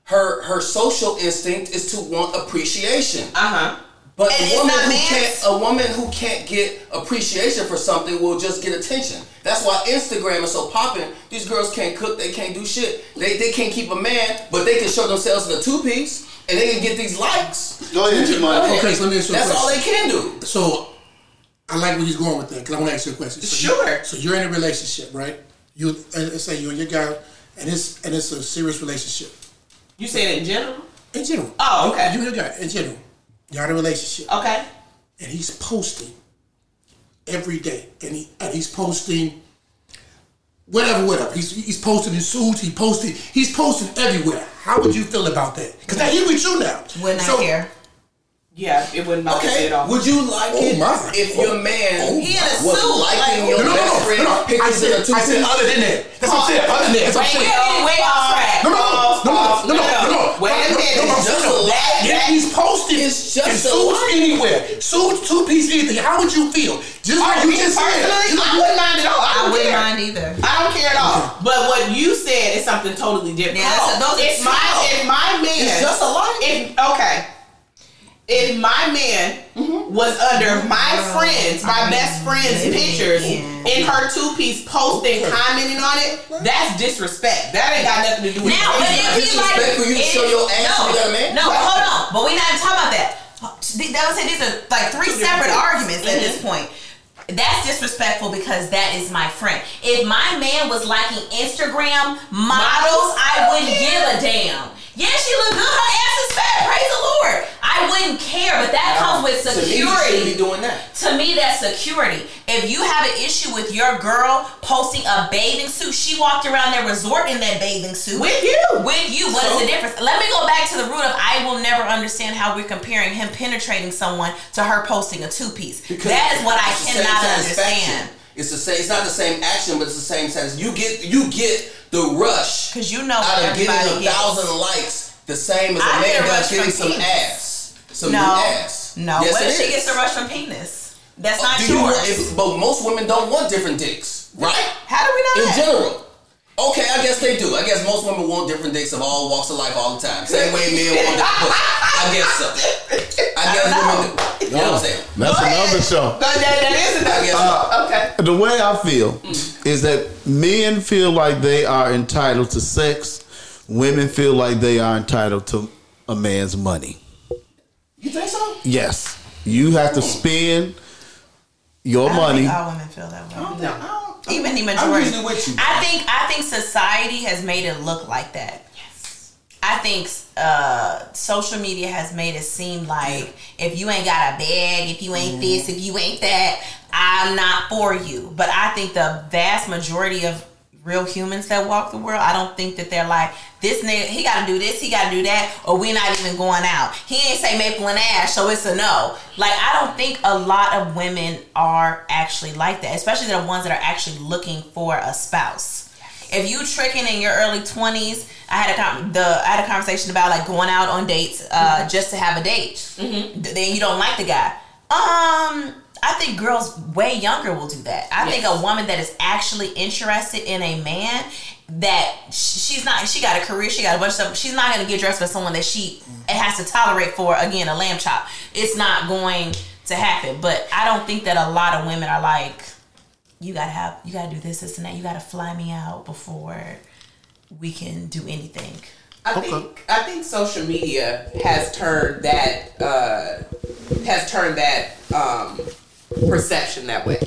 Her social instinct is to want appreciation. Uh-huh. But a woman who can't get appreciation for something will just get attention. That's why Instagram is so popping. These girls can't cook. They can't do shit. They can't keep a man, but they can show themselves in a two-piece, and they can get these likes. Go ahead, okay, let me ask you a question. That's all they can do. So, I like where he's going with that, because I want to ask you a question. So sure. So, you're in a relationship, right? Let's say you and your guy, and it's a serious relationship. You said in general? In general. Oh, okay. You and your guy, in general. Y'all in a relationship. Okay. And he's posting every day. And he's posting whatever. He's posting his suits. He's posting everywhere. How would you feel about that? Because now he with you now. Wouldn't I care? Yeah, it wouldn't bother me at all. Would you like your man he had a suit liking your best friend? No. I said other than that. That's what I'm saying. Other than that. No. He's posting suits anywhere. Suits, two-piece, anything. How would you feel? Just like you just said. I wouldn't mind at all. I wouldn't mind either. I don't care at all. But what you said is something totally different. It's my man. It's just a lot. Okay. If my man was under my best friend's pictures in her two-piece posting, commenting on it, that's disrespect. That ain't got nothing to do with now, but if he like, for you to show your ass to that man? No, hold on. But we're not talking about that. I would say these are like three separate arguments at this point. That's disrespectful because that is my friend. If my man was liking Instagram models, I wouldn't give a damn. Yeah, she look good. Her ass is fat. Praise the Lord. I wouldn't care, but that comes with security. To me, you shouldn't be doing that. To me, that's security. If you have an issue with your girl posting a bathing suit, she walked around their resort in that bathing suit. With you. What is the difference? Let me go back to the root of I will never understand how we're comparing him penetrating someone to her posting a two-piece. Because that is what I cannot understand. It's not the same action, but it's the same sense. You get the rush out of getting 1,000 likes the same as a man does getting some ass. Some ass. No, yes, what if she gets a rush from penis? That's not yours. But most women don't want different dicks, right? How do we know that? In general. Okay, I guess they do. I guess most women want different dicks of all walks of life all the time. Same way men want that pussy. I guess so. I guess women do. You know what I'm saying? That's another show. That is another show. Okay. The way I feel is that men feel like they are entitled to sex. Women feel like they are entitled to a man's money. You think so? Yes. You have to spend your money. All women feel that way. I don't know. Even the majority. I'm with you. I think society has made it look like that. Yes. I think social media has made it seem like if you ain't got a bag, if you ain't this, if you ain't that, I'm not for you. But I think the vast majority of real humans that walk the world, I don't think that they're like, this nigga, he gotta do this, he gotta do that, or we not even going out. He ain't say Maple and Ash, so it's a no. Like, I don't think a lot of women are actually like that, especially the ones that are actually looking for a spouse. If you tricking in your early 20s, I had a conversation about, like, going out on dates just to have a date. Mm-hmm. Then you don't like the guy. I think girls way younger will do that. I think a woman that is actually interested in a man, that she's not, she got a career, she got a bunch of stuff, she's not going to get dressed by someone that she has to tolerate for, again, a lamb chop. It's not going to happen. But I don't think that a lot of women are like, you got to do this and that, you got to fly me out before we can do anything. I think social media has turned that perception that way.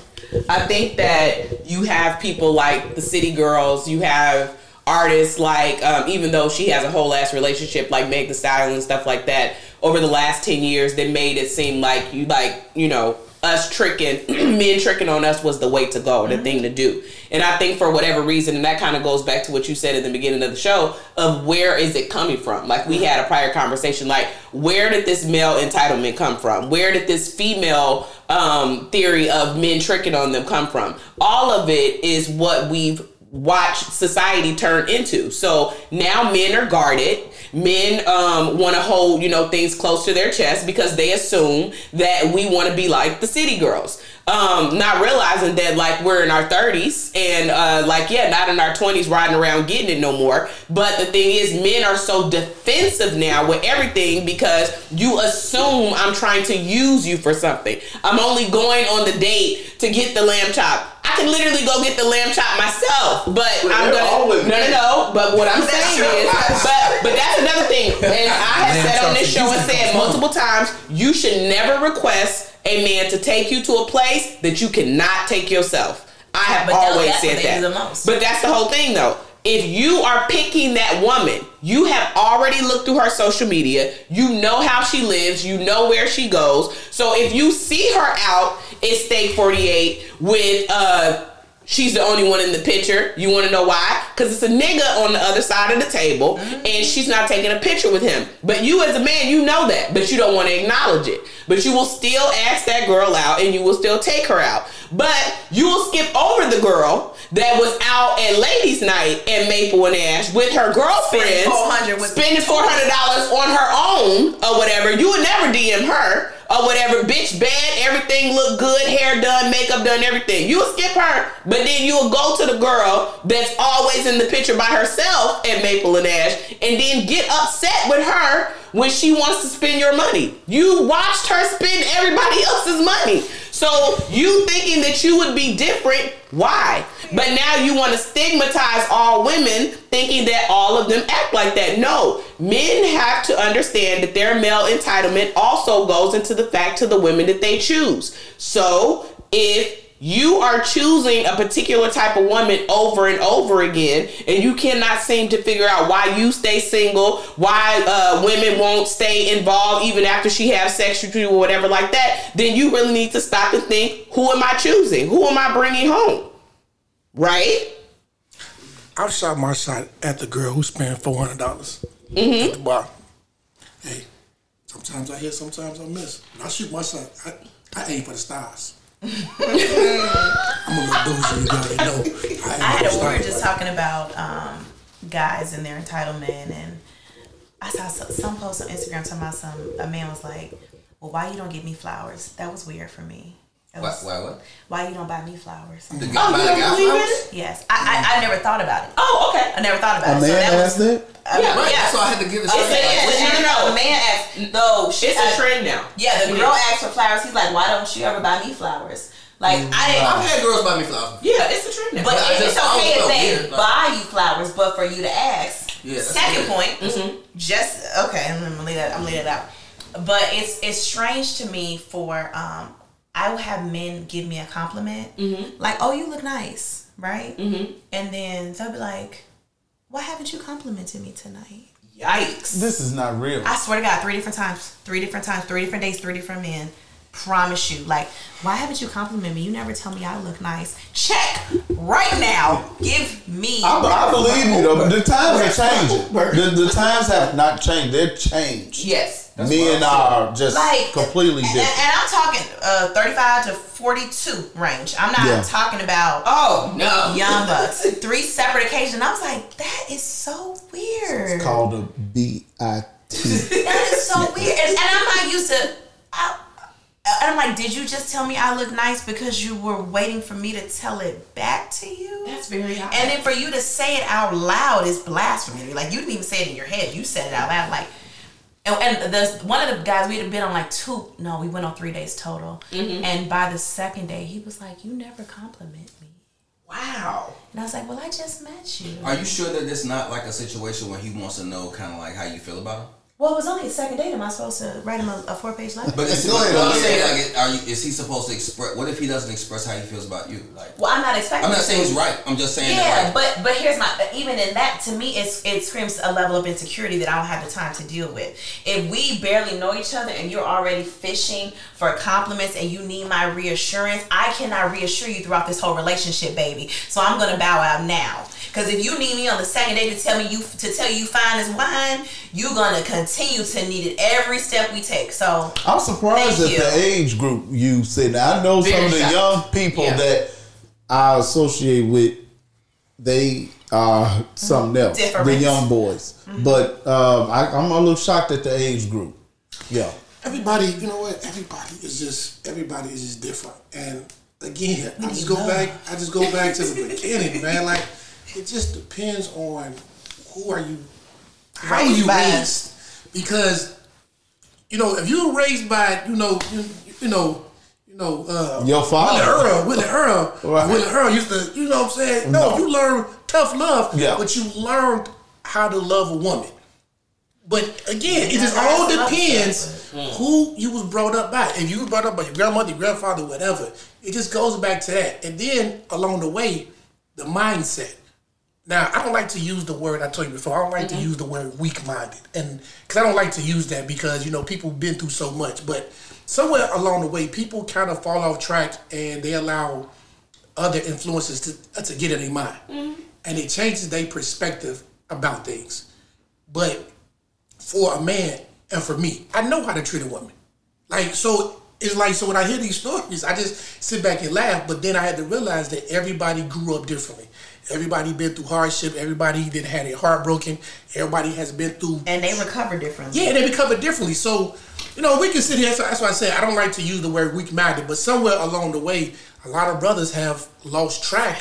I think that you have people like the City Girls, you have artists like even though she has a whole ass relationship like Meg Thee Stallion and stuff like that, over the last 10 years that made it seem like us tricking, men tricking on us was the way to go, the thing to do. And I think for whatever reason, and that kind of goes back to what you said at the beginning of the show, of where is it coming from? Like, we had a prior conversation, like, where did this male entitlement come from? Where did this female theory of men tricking on them come from? All of it is what we've watched society turn into. So now men are guarded. Men want to hold, things close to their chest because they assume that we want to be like the city girls. Not realizing that, like, we're in our 30s and, not in our 20s riding around getting it no more. But the thing is, men are so defensive now with everything because you assume I'm trying to use you for something. I'm only going on the date to get the lamb chop. I can literally go get the lamb chop myself, but what I'm saying is, but that's another thing, and I have said on this show and said multiple times, you should never request a man to take you to a place that you cannot take yourself. I have always said that, but that's the whole thing though. If you are picking that woman, you have already looked through her social media. You know how she lives. You know where she goes. So if you see her out at State 48 with, she's the only one in the picture, you want to know why? Because it's a nigga on the other side of the table, and she's not taking a picture with him. But you as a man, you know that, but you don't want to acknowledge it. But you will still ask that girl out, and you will still take her out. But you will skip over the girl that was out at ladies' night at Maple and Ash with her girlfriends, spending $400 on her own or whatever. You would never DM her or whatever. Bitch, bad, everything look good, hair done, makeup done, everything. You would skip her, but then you will go to the girl that's always in the picture by herself at Maple and Ash and then get upset with her when she wants to spend your money. You watched her spend everybody else's money. So you thinking that you would be different, why? But now you want to stigmatize all women thinking that all of them act like that. No, men have to understand that their male entitlement also goes into the fact to the women that they choose. So if you are choosing a particular type of woman over and over again, and you cannot seem to figure out why you stay single, why women won't stay involved even after she has sex with you or whatever like that, then you really need to stop and think, who am I choosing? Who am I bringing home? Right? I shot my shot at the girl who spent $400 at the bar. Hey, sometimes I hit, sometimes I miss. When I shoot my shot, I aim for the stars. I'm a little boozy, you already know. I had a word just talking about guys and their entitlement, and I saw some posts on Instagram talking about a man was like, "Well, why you don't give me flowers?" That was weird for me. Why what? Why you don't buy me flowers? Oh, you don't believe it? Yes, I never thought about it. Oh, okay, I never thought about it. A man asked that. Yeah, so I had to give it to a man asked. No, it's a trend now. Yeah, the girl asked for flowers. He's like, why don't you ever buy me flowers? Like, I've had girls buy me flowers. Yeah, it's a trend now. But it's okay if they buy you flowers, but for you to ask. Yeah. Second point, I'm gonna leave that. I'm gonna leave that out. But it's strange to me for I will have men give me a compliment, like, "Oh, you look nice," right? And then they'll be like, "Why haven't you complimented me tonight?" Yikes. This is not real. I swear to God, three different times, 3 different days, 3 different men. Promise you. Like, why haven't you complimented me? You never tell me I look nice. Check right now. Give me. I believe you, though. The times are changing. The times have not changed. They've changed. Yes. Me and I are just like, completely different. And I'm talking 35 to 42 range. I'm not talking about young bucks. 3 separate occasions. I was like, that is so weird. It's called a BIT. That is so weird. And I'm not used to. And I'm like, did you just tell me I look nice because you were waiting for me to tell it back to you? That's very odd. And then for you to say it out loud is blasphemy. Like, you didn't even say it in your head. You said it out loud. Like, and one of the guys, we had been on we went on 3 days total. And by the second day, he was like, you never compliment me. Wow. And I was like, well, I just met you. Are you sure that it's not like a situation where he wants to know kind of like how you feel about him? Well, it was only the second date. Am I supposed to write him a 4-page letter? But it's is he supposed to express? What if he doesn't express how he feels about you? Like, well, I'm not expecting. I'm not saying he's right. I'm just saying. Yeah, that, like, but here's my. But even in that, to me, it screams a level of insecurity that I don't have the time to deal with. If we barely know each other and you're already fishing for compliments and you need my reassurance, I cannot reassure you throughout this whole relationship, baby. So I'm going to bow out now. Because if you need me on the second day to tell you fine as wine, you're going to continue to need it every step we take. So I'm surprised at the age group you said. Now, I know some of the young people that I associate with, they are something else. Different. The young boys. Mm-hmm. But I'm a little shocked at the age group. Yeah. Everybody, you know what? Everybody is just different. And again, I just go back to the beginning, man. Like, it just depends on who are you, how you raised. Because, you know, if you were raised by, your father, Willie Earl, right. Willie Earl used to, you know what I'm saying? No, you learned tough love, but you learned how to love a woman. But again, it just all depends who you was brought up by. If you was brought up by your grandmother, your grandfather, whatever, it just goes back to that. And then along the way, the mindset. Now, I don't like to use the word, I told you before, I don't like to use the word weak-minded. And because I don't like to use that because, you know, people have been through so much. But somewhere along the way, people kind of fall off track and they allow other influences to get in their mind. Mm-hmm. And it changes their perspective about things. But for a man and for me, I know how to treat a woman. Like, so it's like, so when I hear these stories, I just sit back and laugh. But then I had to realize that everybody grew up differently. Everybody been through hardship. Everybody that had it heartbroken. Everybody has been through. And they recover differently. Yeah, they recover differently. So, you know, we can sit here. That's why I said I don't like to use the word weak-minded. But somewhere along the way, a lot of brothers have lost track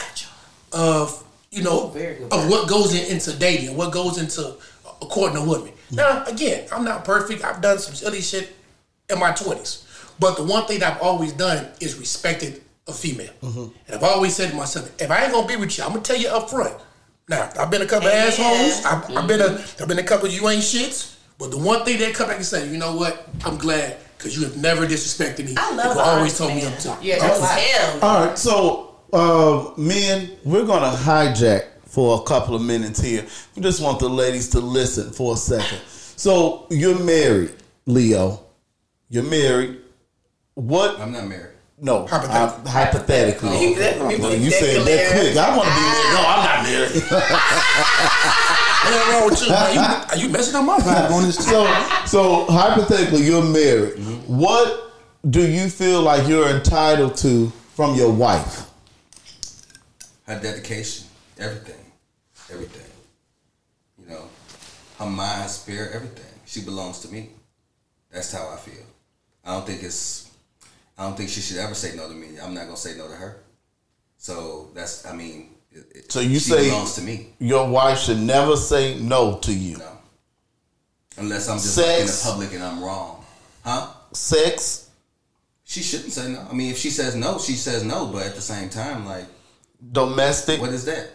of, you know, of what goes into dating, what goes into courting a woman. Mm-hmm. Now, again, I'm not perfect. I've done some silly shit in my 20s. But the one thing that I've always done is respected a female. Mm-hmm. And I've always said to myself, if I ain't gonna be with you, I'm gonna tell you up front. Now, I've been a couple assholes. I've been a couple you ain't shits. But the one thing that come back and say, you know what? I'm glad because you have never disrespected me. I love you always told me up top. Yeah, that's him. All right, so men, we're gonna hijack for a couple of minutes here. We just want the ladies to listen for a second. So you're married, Leo. You're married. What? I'm not married. No, hypothetically. Well, you said that quick. I want to be married. No, I'm not married. What's wrong with you? Are you messing up my vibe on this? So hypothetically, you're married. Mm-hmm. What do you feel like you're entitled to from your wife? Her dedication, everything. You know, her mind, spirit, everything. She belongs to me. That's how I feel. I don't think she should ever say no to me. I'm not going to say no to her. So that's, I mean, so you she say belongs to me. Your wife should never say no to you. No. Unless I'm just in the public and I'm wrong. Huh? Sex? She shouldn't say no. I mean, if she says no, she says no. But at the same time, like. Domestic? What is that?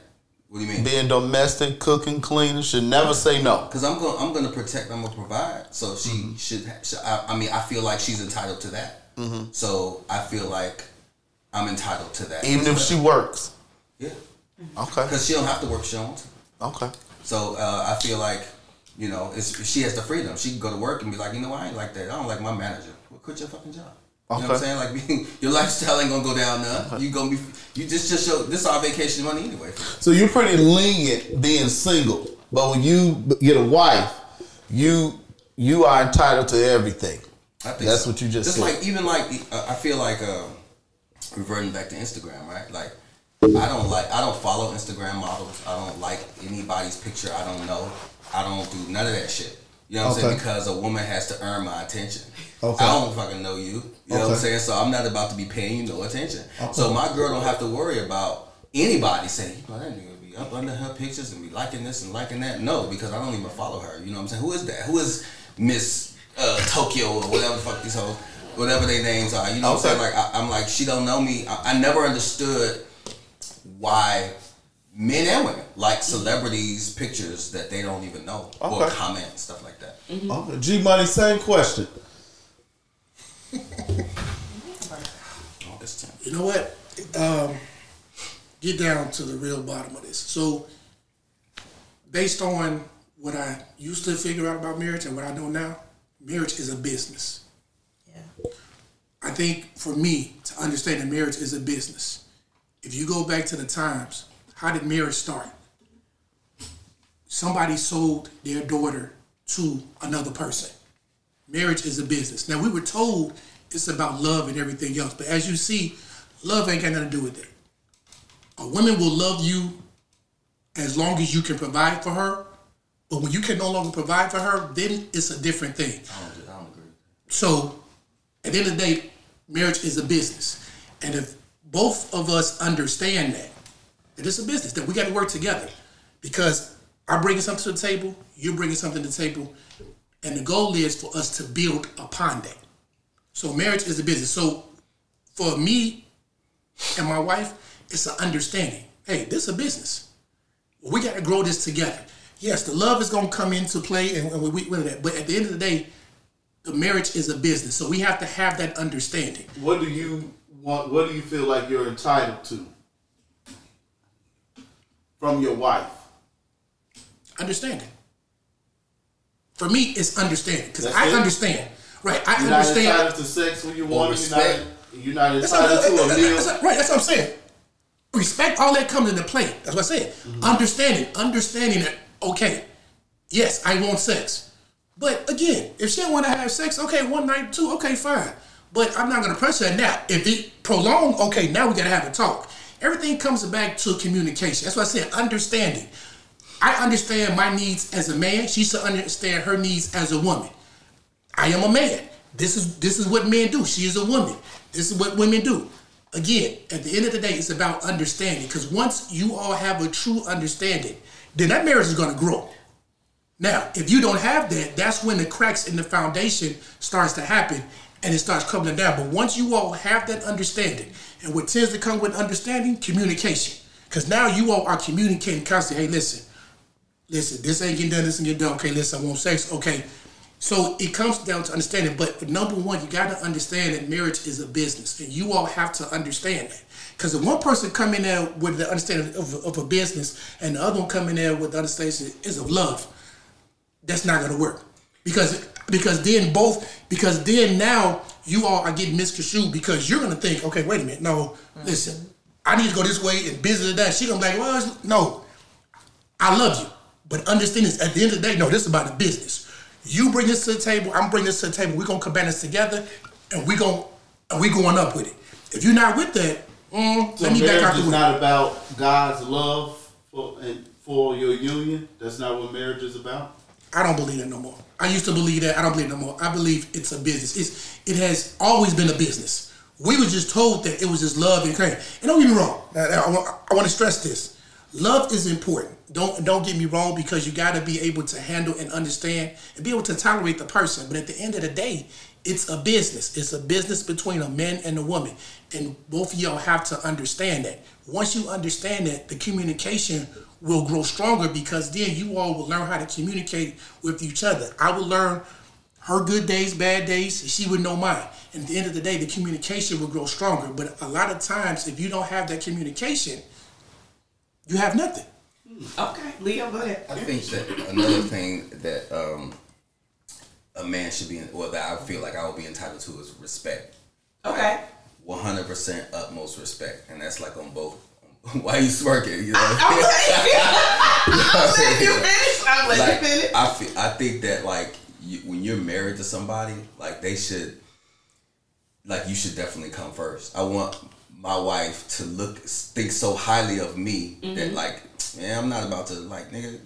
What do you mean? Being domestic, cooking, cleaning, should never say no. Because I'm going to protect, I'm going to provide. So she should I mean, I feel like she's entitled to that. Mm-hmm. So I feel like I'm entitled to that. Even if she works? Yeah. Okay. Because she don't have to work, she don't want to. Okay. So I feel like, you know, she has the freedom. She can go to work and be like, you know, I ain't like that. I don't like my manager. Well, quit your fucking job. Okay. You know what I'm saying? Like, your lifestyle ain't going to go down none. Okay. You just show, this is our vacation money anyway. So you're pretty lenient being single. But when you get a wife, you are entitled to everything. I think that's what you just said. Like, even like, I feel like, reverting back to Instagram, right? Like, I don't follow Instagram models. I don't like anybody's picture. I don't know. I don't do none of that shit. You know what I'm saying? Because a woman has to earn my attention. Okay. I don't fucking know you. You know what I'm saying? So I'm not about to be paying you no attention. Okay. So my girl don't have to worry about anybody saying, you know, that nigga be up under her pictures and be liking this and liking that. No, because I don't even follow her. You know what I'm saying? Who is that? Who is Miss Tokyo or whatever the fuck these hoes, whatever their names are. You know what I'm saying? Like, I'm like, she don't know me. I never understood why men and women like celebrities' pictures that they don't even know or comment and stuff like that. Mm-hmm. Okay. G-Money, same question. You know what? Get down to the real bottom of this. So based on what I used to figure out about marriage and what I know now, marriage is a business. Yeah. I think for me to understand that marriage is a business, if you go back to the times, how did marriage start? Somebody sold their daughter to another person. Marriage is a business. Now, we were told it's about love and everything else, but as you see, love ain't got nothing to do with it. A woman will love you as long as you can provide for her, but when you can no longer provide for her, then it's a different thing. I don't agree. So, at the end of the day, marriage is a business. And if both of us understand that it's a business, that we got to work together, because I'm bringing something to the table, you're bringing something to the table, and the goal is for us to build upon that. So marriage is a business. So for me and my wife, it's an understanding. Hey, this is a business. We got to grow this together. Yes, the love is going to come into play, and we win that. But at the end of the day, the marriage is a business. So we have to have that understanding. What do you want? What do you feel like you're entitled to from your wife? Understanding. For me, it's understanding, because I understand. Right, I understand. You're not entitled to sex when you want it. You're not entitled to a meal. Right, that's what I'm saying. Respect, all that comes into play. That's what I said. Mm-hmm. Understanding that, okay, yes, I want sex. But again, if she want to have sex, okay, one night, two, okay, fine. But I'm not going to pressure her now. If it prolongs, okay, now we got to have a talk. Everything comes back to communication. That's what I said, understanding. I understand my needs as a man. She should understand her needs as a woman. I am a man. This is what men do. She is a woman. This is what women do. Again, at the end of the day, it's about understanding. Because once you all have a true understanding, then that marriage is going to grow. Now, if you don't have that, that's when the cracks in the foundation starts to happen and it starts crumbling down. But once you all have that understanding, and what tends to come with understanding, communication. Because now you all are communicating constantly. Hey, listen, this ain't getting done, this ain't getting done. Okay, listen, I want sex. Okay. So it comes down to understanding. But number one, you got to understand that marriage is a business. And you all have to understand that. Because if one person come in there with the understanding of a business and the other one come in there with the understanding is of love, that's not going to work. Because then now you all are getting misconstrued, because you're going to think, okay, wait a minute. No, listen, I need to go this way and business that. She's going to be like, well, no, I love you. But understand this, at the end of the day, no, this is about the business. You bring this to the table, I'm bringing this to the table, we're going to combine this together, and we're going up with it. If you're not with that, let me back out the way. So marriage is not about God's love for your union? That's not what marriage is about? I don't believe that no more. I used to believe that. I don't believe it no more. I believe it's a business. It has always been a business. We were just told that it was just love and care. And don't get me wrong, I want to stress this. Love is important. Don't get me wrong, because you got to be able to handle and understand and be able to tolerate the person. But at the end of the day, it's a business. It's a business between a man and a woman. And both of y'all have to understand that. Once you understand that, the communication will grow stronger, because then you all will learn how to communicate with each other. I will learn her good days, bad days. She would know mine. And at the end of the day, the communication will grow stronger. But a lot of times, if you don't have that communication, you have nothing. Okay, Leo, go ahead. I think that another thing that a man should be, well, that I feel like I would be entitled to is respect. Okay. 100% utmost respect, and that's like on both. Why you smirking? You know? I'm letting you finish. I think that like when you're married to somebody, like they should, like you should definitely come first. I want my wife to think so highly of me, mm-hmm, that like, man, I'm not about to like, nigga,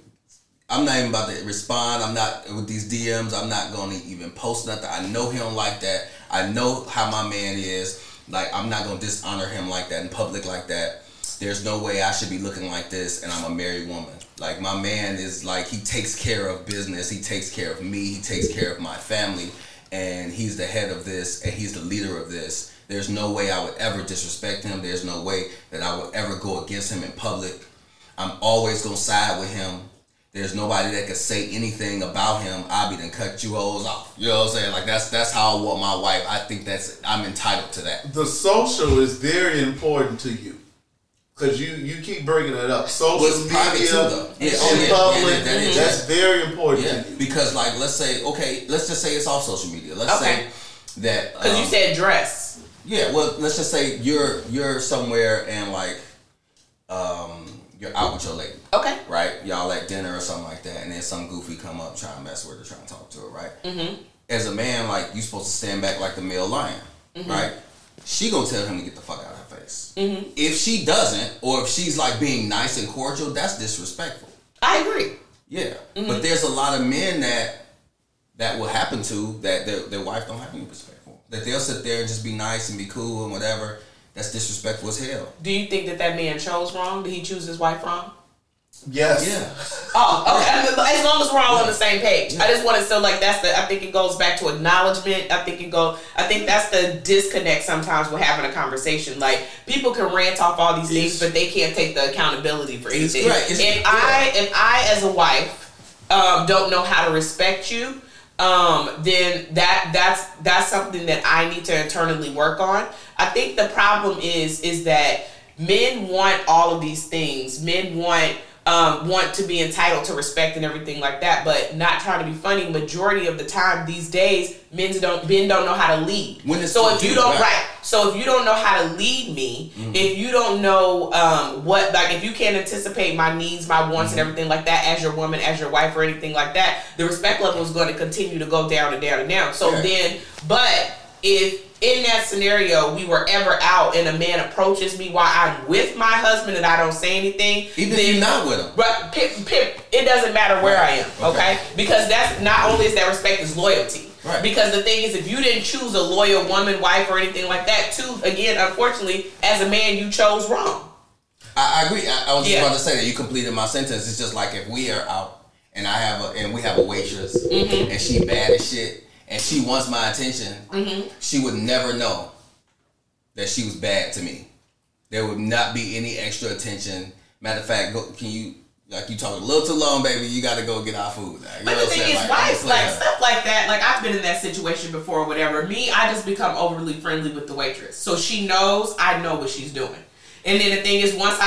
I'm not even about to respond. I'm not with these DMs. I'm not gonna even post nothing. I know he don't like that. I know how my man is. Like, I'm not gonna dishonor him like that in public like that. There's no way I should be looking like this, and I'm a married woman. Like, my man is like, he takes care of business. He takes care of me. He takes care of my family, and he's the head of this, and he's the leader of this. There's no way I would ever disrespect him. There's no way that I would ever go against him in public. I'm always going to side with him. There's nobody that could say anything about him. I be done cut you hoes off. You know what I'm saying? Like, that's how I want my wife. I think I'm entitled to that. The social is very important to you. Because you keep bringing it up. Social media in public, that's very important. Yeah, because like, let's say, okay, let's just say it's off social media. Let's say that... Because you said dress. Yeah, well, let's just say you're somewhere and like, you're out with your lady. Okay. Right? Y'all at dinner or something like that, and then some goofy come up trying to mess with her, trying to talk to her, right? Mm-hmm. As a man, like, you're supposed to stand back like the male lion, mm-hmm. right? She gonna tell him to get the fuck out of her face. Mm-hmm. If she doesn't, or if she's like being nice and cordial, that's disrespectful. I agree. Yeah. Mm-hmm. But there's a lot of men that will happen to that their wife don't have any respect for. That they'll sit there and just be nice and be cool and whatever. That's disrespectful as hell. Do you think that man chose wrong? Did he choose his wife wrong? Yes. Yeah. Oh, okay. Yeah. As long as we're all on the same page. Yeah. I just want to, so like that's the, I think it goes back to acknowledgement. I think that's the disconnect sometimes with having a conversation. Like people can rant off all these things, but they can't take the accountability for anything. Right. If I as a wife don't know how to respect you, then that's something that I need to internally work on. I think the problem is that men want all of these things. Men want to be entitled to respect and everything like that, but not trying to be funny. Majority of the time these days, men don't know how to lead. So if you don't know how to lead me, mm-hmm. if you don't know if you can't anticipate my needs, my wants, mm-hmm. and everything like that as your woman, as your wife, or anything like that, the respect level is going to continue to go down and down and down. So but if in that scenario we were ever out and a man approaches me while I'm with my husband and I don't say anything, even if you're not with him, but it doesn't matter where I am, okay? Because that's not only is that respect, is loyalty. Right. Because the thing is, if you didn't choose a loyal woman, wife, or anything like that, too, again, unfortunately, as a man, you chose wrong. I agree. I was just about to say that you completed my sentence. It's just like if we are out and we have a waitress, mm-hmm. and she bad as shit, and she wants my attention, mm-hmm. she would never know that she was bad to me. There would not be any extra attention. Matter of fact, you talking a little too long, baby. You got to go get our food. Like, but the thing is, wives, like stuff like that. Like I've been in that situation before, or whatever. Me, I just become overly friendly with the waitress, so she knows I know what she's doing. And then the thing is, once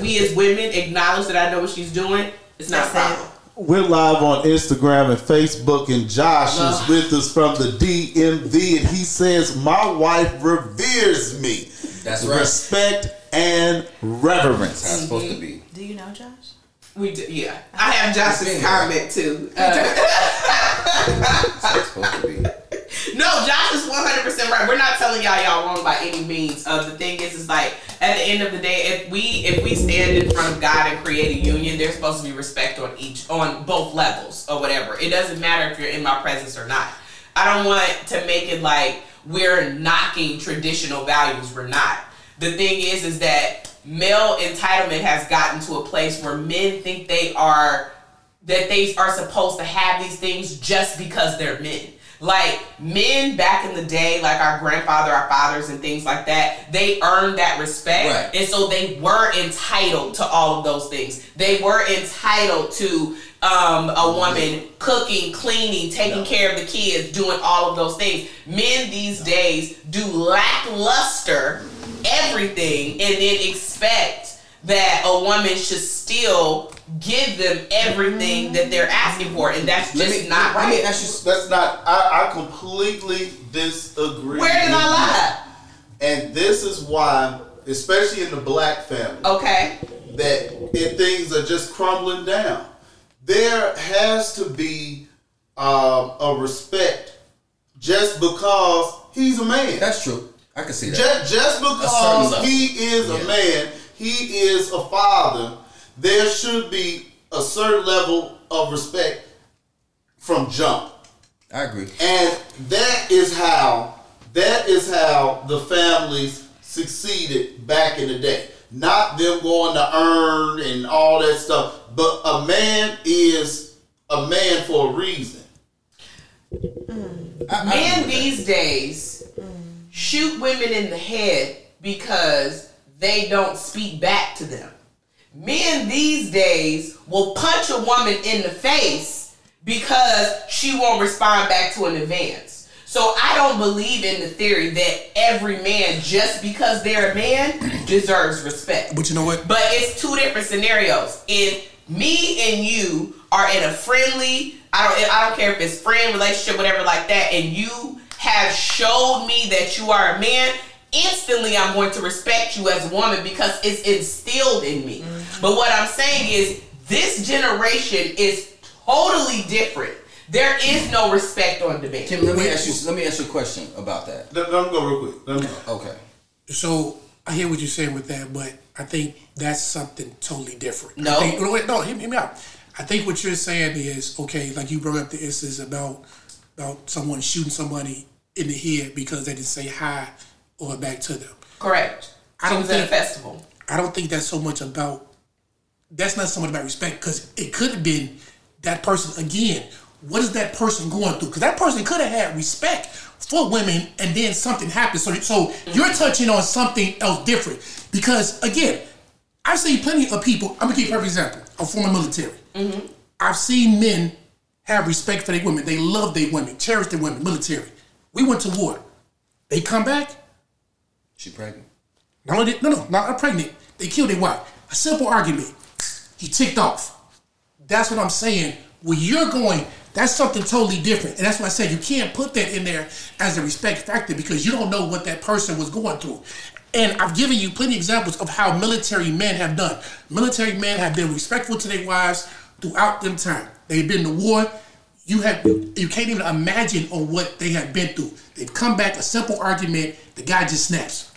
we as women acknowledge that I know what she's doing, it's not a problem. We're live on Instagram and Facebook, and Josh is with us from the DMV, and he says, "My wife reveres me." That's right. Respect and reverence. That's supposed to be. Do you know Josh? We do. Yeah, I have Josh's comment too. That's supposed to be. No, Josh is 100% right. We're not telling y'all wrong by any means. The thing is like at the end of the day, if we stand in front of God and create a union, there's supposed to be respect on both levels or whatever. It doesn't matter if you're in my presence or not. I don't want to make it like we're knocking traditional values. We're not. The thing is that male entitlement has gotten to a place where men think that they are supposed to have these things just because they're men. Like men back in the day, like our grandfather, our fathers and things like that, they earned that respect. Right. And so they were entitled to all of those things. They were entitled to a woman cooking, cleaning, taking care of the kids, doing all of those things. Men these days do lackluster everything and then expect that a woman should still give them everything that they're asking for, and that's just not right. Let me ask you, that's not. I completely disagree. Where did I lie? And this is why, especially in the black family, okay, that if things are just crumbling down, there has to be a respect just because he's a man. That's true. I can see that. Just because he is a man, he is a father. There should be a certain level of respect from jump. I agree. And that is how the families succeeded back in the day. Not them going to earn and all that stuff. But a man is a man for a reason. Men these days shoot women in the head because they don't speak back to them. Men these days will punch a woman in the face because she won't respond back to an advance. So I don't believe in the theory that every man, just because they're a man, deserves respect. But you know what? But it's two different scenarios. If me and you are in a friendly, I don't care if it's friend, relationship, whatever like that, and you have showed me that you are a man, instantly I'm going to respect you as a woman because it's instilled in me. Mm-hmm. But what I'm saying is this generation is totally different. There is no respect on debate. Tim, let me ask you a question about that. Let me go real quick. Okay. So I hear what you're saying with that, but I think that's something totally different. No. Hear me out. I think what you're saying is, okay, like you brought up the instance about someone shooting somebody in the head because they didn't say hi or back to them. Correct. At a festival. I don't think that's so much about, that's not so much about respect, because it could have been that person again. What is that person going through? Because that person could have had respect for women, and then something happened. So you're touching on something else different. Because again, I've seen plenty of people. I'm gonna give you a perfect example. I'm former military. Mm-hmm. I've seen men have respect for their women. They love their women, cherish their women. Military. We went to war. They come back. She pregnant. Not pregnant. They killed their wife. A simple argument. He ticked off. That's what I'm saying. Where you're going, that's something totally different. And that's why I said you can't put that in there as a respect factor, because you don't know what that person was going through. And I've given you plenty of examples of how military men have done. Military men have been respectful to their wives throughout them time. They've been to war. You can't even imagine on what they have been through. They've come back, a simple argument, the guy just snaps.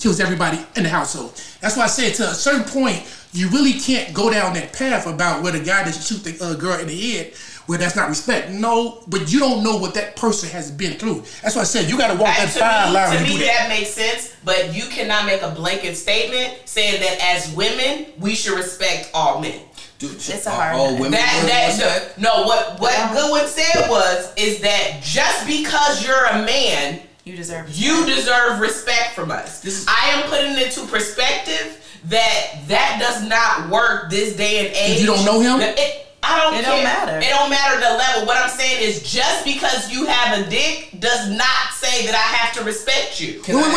Kills everybody in the household. That's why I said to a certain point, you really can't go down that path about where the guy that shoot the girl in the head, where that's not respect. No, but you don't know what that person has been through. That's why I said you got to walk that fine line. To me, that makes sense, but you cannot make a blanket statement saying that as women we should respect all men. Dude, it's a hard women. What Goodwin said is that just because you're a man, you deserve respect from us. I am putting it into perspective that does not work this day and age. You don't know him? I don't care. Don't matter. It don't matter the level. What I'm saying is just because you have a dick does not say that I have to respect you. Wait, hold on.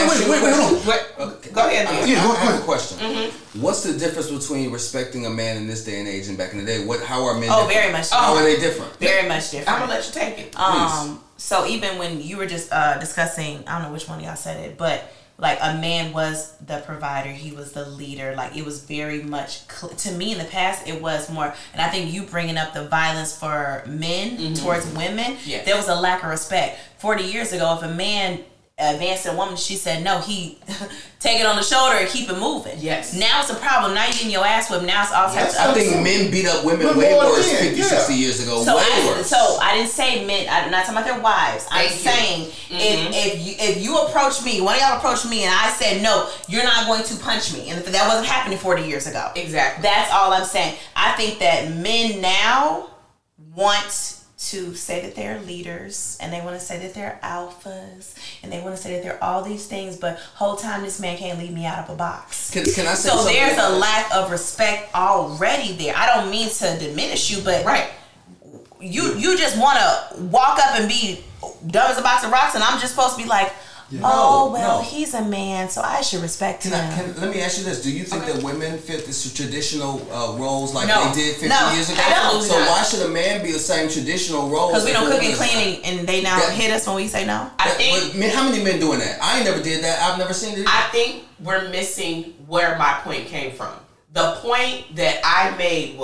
Go ahead. I have a question. Mm-hmm. What's the difference between respecting a man in this day and age and back in the day? How are men different? How are they different? Very much different. I'm going to let you take it. Please. So even when you were just discussing, I don't know which one of y'all said it, but like a man was the provider, he was the leader. Like it was very much, to me in the past, it was more, and I think you bringing up the violence for men towards women, yes. There was a lack of respect. 40 years ago, if a man advanced a woman, she said no, he take it on the shoulder and keep it moving. Yes. Now it's a problem. Now you're getting your ass whipped. Now it's all types of... I think men beat up women way worse 50, 60 years ago. So I didn't say men. I'm not talking about their wives. I'm saying if you approach me, one of y'all approached me and I said no, you're not going to punch me. And that wasn't happening 40 years ago. Exactly. That's all I'm saying. I think that men now want to say that they're leaders, and they want to say that they're alphas, and they want to say that they're all these things, but whole time this man can't leave me out of a box. Can I say so something? There's a lack of respect already there. I don't mean to diminish you, but right, you just want to walk up and be dumb as a box of rocks, and I'm just supposed to be like, he's a man, so I should respect him. Let me ask you this. Do you think that women fit this traditional roles like they did 50 years ago? So why should a man be the same traditional roles? Because we don't cook and clean, and they now hit us when we say no? How many men doing that? I ain't never did that. I've never seen it. I think we're missing where my point came from. The point that I made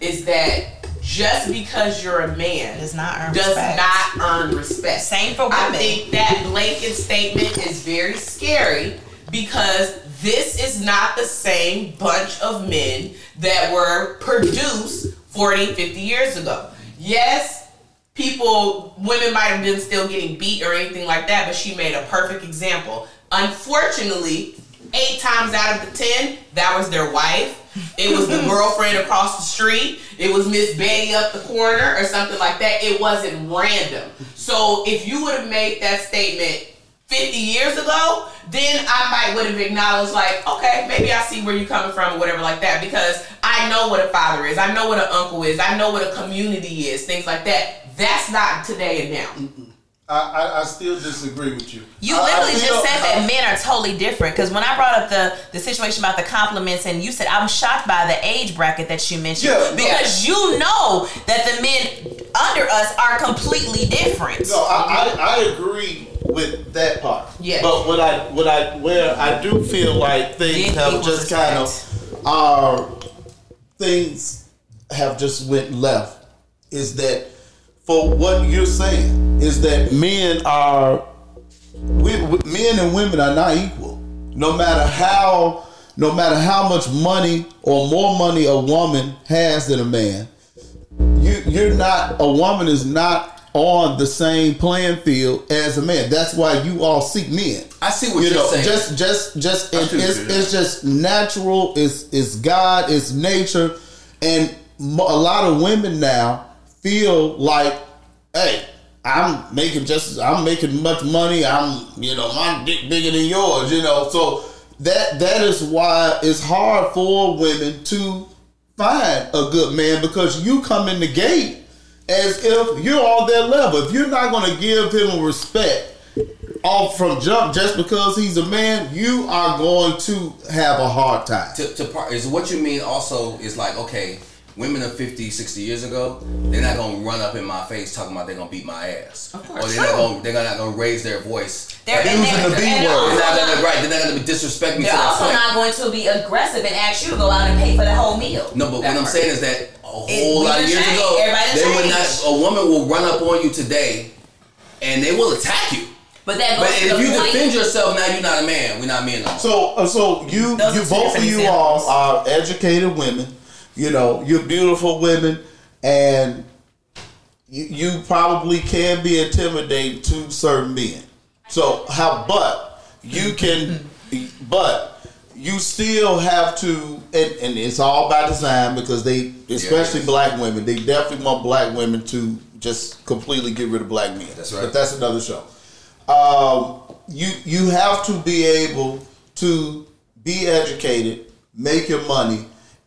is that just because you're a man does not earn respect. Same for women. I think that blanket statement is very scary, because this is not the same bunch of men that were produced 40, 50 years ago. Yes, women might have been still getting beat or anything like that, but she made a perfect example. Unfortunately, 8 times out of the 10, that was their wife. It was the girlfriend across the street. It was Miss Betty up the corner or something like that. It wasn't random. So if you would have made that statement 50 years ago, then I might would have acknowledged like, okay, maybe I see where you're coming from or whatever like that, because I know what a father is. I know what an uncle is. I know what a community is, things like that. That's not today and now. Mm-mm. I still disagree with you. You literally just said that men are totally different. Because when I brought up the situation about the compliments, and you said, I'm shocked by the age bracket that you mentioned. Yeah, because you know that the men under us are completely different. No, I agree with that part. Yes. But where I do feel like things have just kind of, things have just went left is that, for what you're saying is that men and women are not equal. No matter how much money or more money a woman has than a man, a woman is not on the same playing field as a man. That's why you all seek men. I see what you're saying. Just it's just natural. It's God. It's nature, and a lot of women now feel like, hey, I'm making much money. My dick bigger than yours. So that is why it's hard for women to find a good man, because you come in the gate as if you're on their level. If you're not going to give him respect off from jump just because he's a man, you are going to have a hard time. Is what you mean also is like, okay, women of 50, 60 years ago, they're not going to run up in my face talking about they're going to beat my ass. Of course. Or they're not going to raise their voice. They're using the B word. They're not going to disrespect me to that point. They're also not going to be aggressive and ask you to go out and pay for the whole meal. No, but what I'm saying is that a whole lot of years ago, a woman will run up on you today and they will attack you. But that goes to the point. But if you defend yourself, now you're not a man. We're not men. So you both of you all are educated women. You're beautiful women, and you probably can be intimidating to certain men. But you still have to, and it's all by design, because especially black women, they definitely want black women to just completely get rid of black men. That's right. But that's another show. You have to be able to be educated, make your money,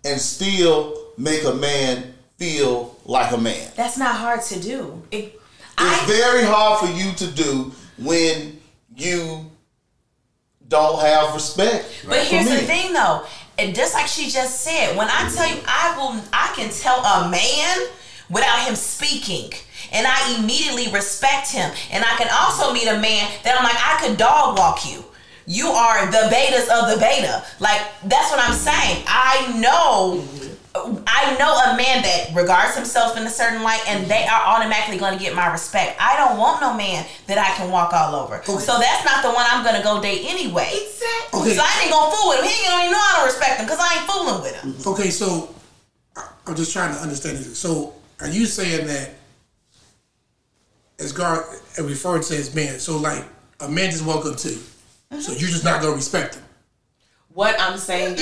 and still make a man feel like a man. That's not hard to do. It's very hard for you to do when you don't have respect. But here's the thing, though. And just like she just said, when I tell you, I can tell a man without him speaking, and I immediately respect him. And I can also meet a man that I'm like, I could dog walk you. You are the betas of the beta. Like, that's what I'm saying. I know a man that regards himself in a certain light, and they are automatically going to get my respect. I don't want no man that I can walk all over. Okay. So that's not the one I'm going to go date anyway. Exactly. Okay. So I ain't going to fool with him. He ain't going to know I don't respect him because I ain't fooling with him. Okay, so I'm just trying to understand this. So are you saying that as God referred to as man, so like a man is welcome to, so you're just not going to respect him? What I'm saying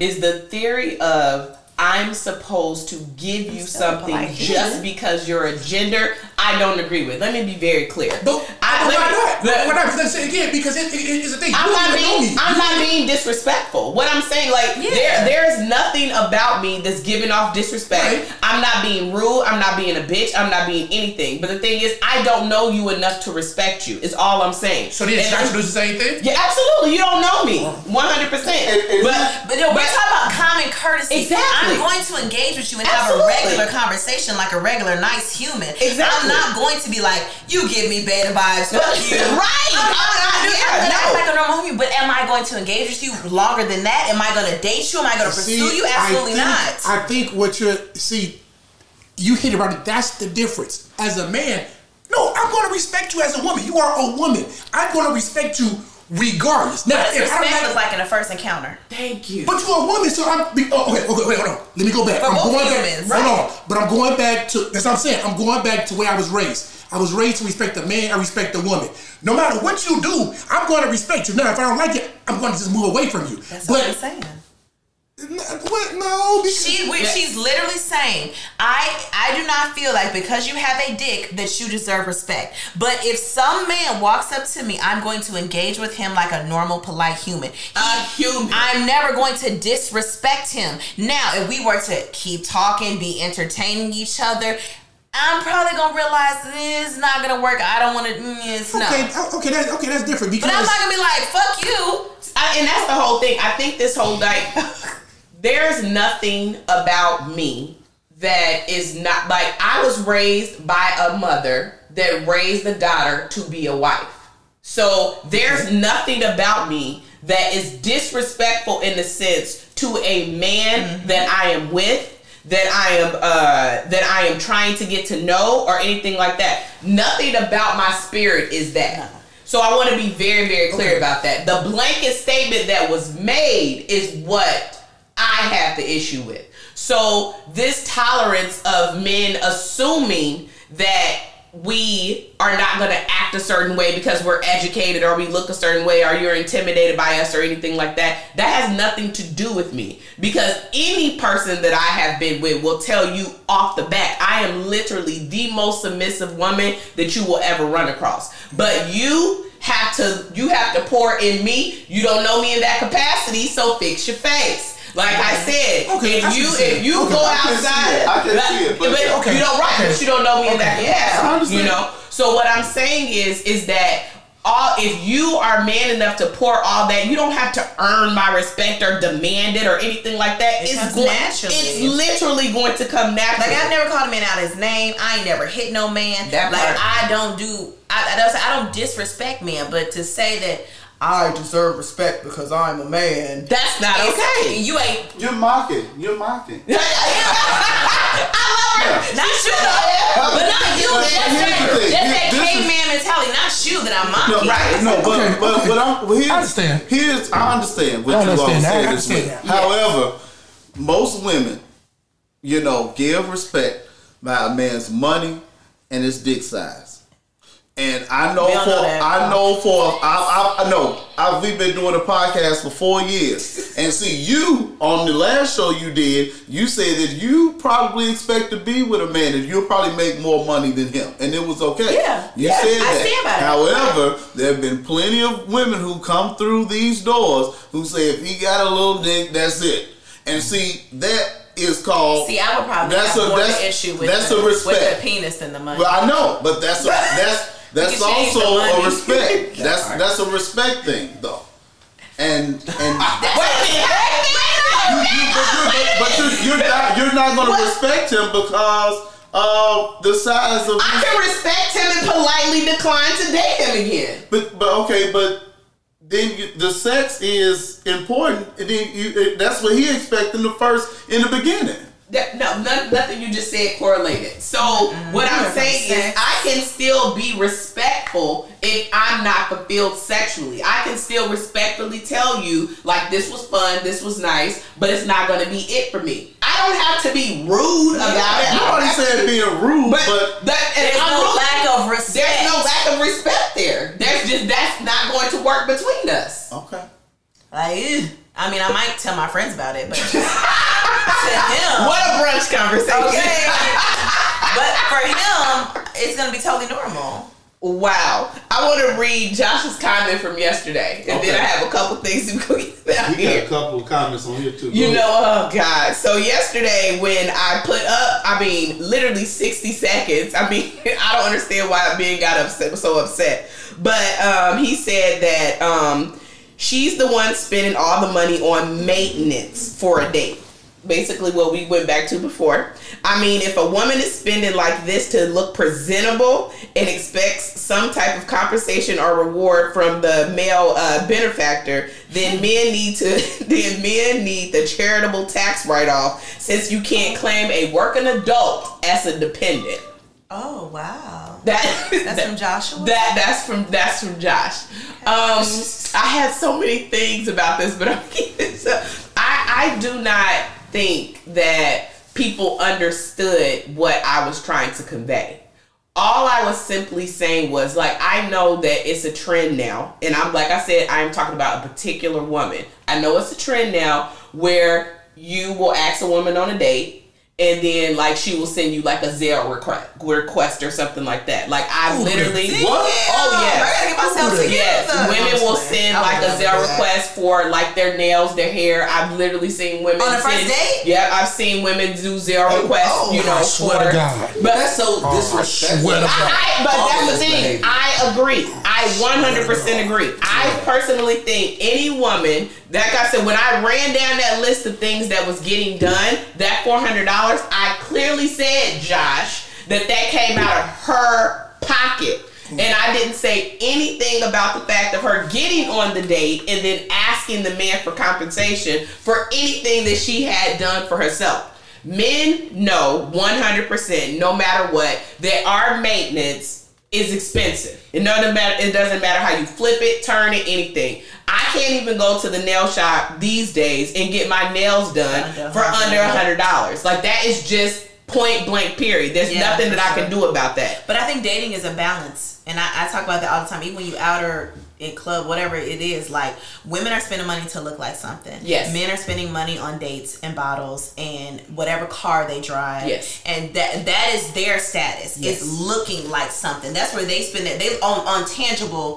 is the theory of I'm supposed to give you something just because you're a gender, I don't agree with. Let me be very clear. But why not? Let's say again, because it's a thing. I'm not being disrespectful. What I'm saying, there's nothing about me that's giving off disrespect. Right. I'm not being rude. I'm not being a bitch. I'm not being anything. But the thing is, I don't know you enough to respect you. Is all I'm saying. So they're trying to do the same thing? Yeah, absolutely. You don't know me, 100%. But we're talking about common courtesy. Exactly. I'm going to engage with you and have a regular conversation like a regular nice human. Exactly. I'm not going to be like, you give me beta vibes. Fuck you. Right. I'm not like a normal human, but am I going to engage with you longer than that? Am I going to date you? Am I going to pursue you? Absolutely not. I think what you hit about it. That's the difference. As a man, no, I'm going to respect you as a woman. You are a woman. I'm going to respect you regardless. Now, if respect was like in a first encounter. Thank you. But you're a woman, so wait, hold on. Let me go back. I'm going back to, that's what I'm saying. I'm going back to where I was raised. I was raised to respect the man. I respect the woman. No matter what you do, I'm going to respect you. Now, if I don't like it, I'm going to just move away from you. That's what I'm saying. No, she's literally saying, I do not feel like because you have a dick that you deserve respect. But if some man walks up to me, I'm going to engage with him like a normal, polite human. I'm never going to disrespect him. Now, if we were to keep talking, be entertaining each other, I'm probably gonna realize this is not gonna work. I don't want to. Okay, that's different. Because but I'm not gonna be like, fuck you. And that's the whole thing. I think this whole like, there's nothing about me that is not like I was raised by a mother that raised a daughter to be a wife. So there's nothing about me that is disrespectful in the sense to a man mm-hmm. that I am with. That I am trying to get to know or anything like that. Nothing about my spirit is that. So I want to be very, very clear about that. The blanket statement that was made is what I have the issue with. So this tolerance of men assuming that we are not going to act a certain way because we're educated or we look a certain way or you're intimidated by us or anything like that. That has nothing to do with me because any person that I have been with will tell you off the bat, I am literally the most submissive woman that you will ever run across. But you have to pour in me. You don't know me in that capacity, so fix your face. Like I said, if you go outside, I can see it. But you don't write, but you don't know me in that. Yeah, you know. So what I'm saying is that if you are man enough to pour all that, you don't have to earn my respect or demand it or anything like that. It's literally going to come naturally. Like I've never called a man out his name. I ain't never hit no man. I don't disrespect men, but to say that. I deserve respect because I'm a man. That's not okay. You ain't. You're mocking. I love her. Yeah. Not you though. But not you. That's that caveman mentality. Not you that I'm mocking. No, right. No, but I understand. I understand what you all said is me. However, most women, give respect by a man's money and his dick size. And we've been doing a podcast for 4 years. And see, you, on the last show you did, you said that you probably expect to be with a man and you'll probably make more money than him. And it was okay. Yeah. I stand by that. However, there have been plenty of women who come through these doors who say, if he got a little dick, that's it. And see, that... is called. See, I would probably have more of an issue with the penis than the money. Well, I know, but that's also a respect. That's a respect thing, though. And but you're not going to respect him because of the size of. I can respect him and politely decline to date him again. But then the sex is important. And then that's what he expected in the beginning. Nothing you just said correlated. So what I'm saying is I can still be respectful if I'm not fulfilled sexually. I can still respectfully tell you, like, this was fun, this was nice, but it's not going to be it for me. I don't have to be rude about it. Nobody said being rude, but there's no lack of respect. There's no lack of respect there. That's not going to work between us. Okay. I mean, I might tell my friends about it, but to him, what a brunch conversation. Okay. But for him, it's going to be totally normal. Wow. I want to read Josh's comment from yesterday. And then I have a couple things to go down here. You got a couple of comments on here too. Oh God. So yesterday when I put up, literally 60 seconds. I don't understand why Ben got so upset. But he said that she's the one spending all the money on maintenance for a date. Basically what we went back to before. If a woman is spending like this to look presentable and expects some type of compensation or reward from the male benefactor, then men need the charitable tax write-off since you can't claim a working adult as a dependent. Oh wow! That's from Joshua. That's from Josh. I had so many things about this, but I'm keeping this up. I do not think that people understood what I was trying to convey. All I was simply saying was, like, I know that it's a trend now. And I'm talking about a particular woman. I know it's a trend now where you will ask a woman on a date And then, like, she will send you, like, a Zelle request or something like that. Like, I What? Oh, yes. I gotta get myself together. Yes. Women will send, like, a Zelle request for, like, their nails, their hair. I've literally seen women... On the first date? Yeah, I've seen women do Zelle requests, you know, for... But that's so disrespectful. But that's the thing. I agree. I 100% agree. I personally think any woman... Like I said, when I ran down that list of things that was getting done, that $400, I clearly said, Josh, that came out of her pocket. And I didn't say anything about the fact of her getting on the date and then asking the man for compensation for anything that she had done for herself. Men know 100%, no matter what, that our maintenance is expensive. It doesn't matter how you flip it, turn it, anything. I can't even go to the nail shop these days and get my nails done for under $100. Like, that is just point blank period. There's nothing that I can do about that. But I think dating is a balance. And I talk about that all the time. Even when you out or in club, whatever it is, like, women are spending money to look like something. Yes. Men are spending money on dates and bottles and whatever car they drive. Yes. And that is their status. Yes. It's looking like something. That's where they spend it. They on tangible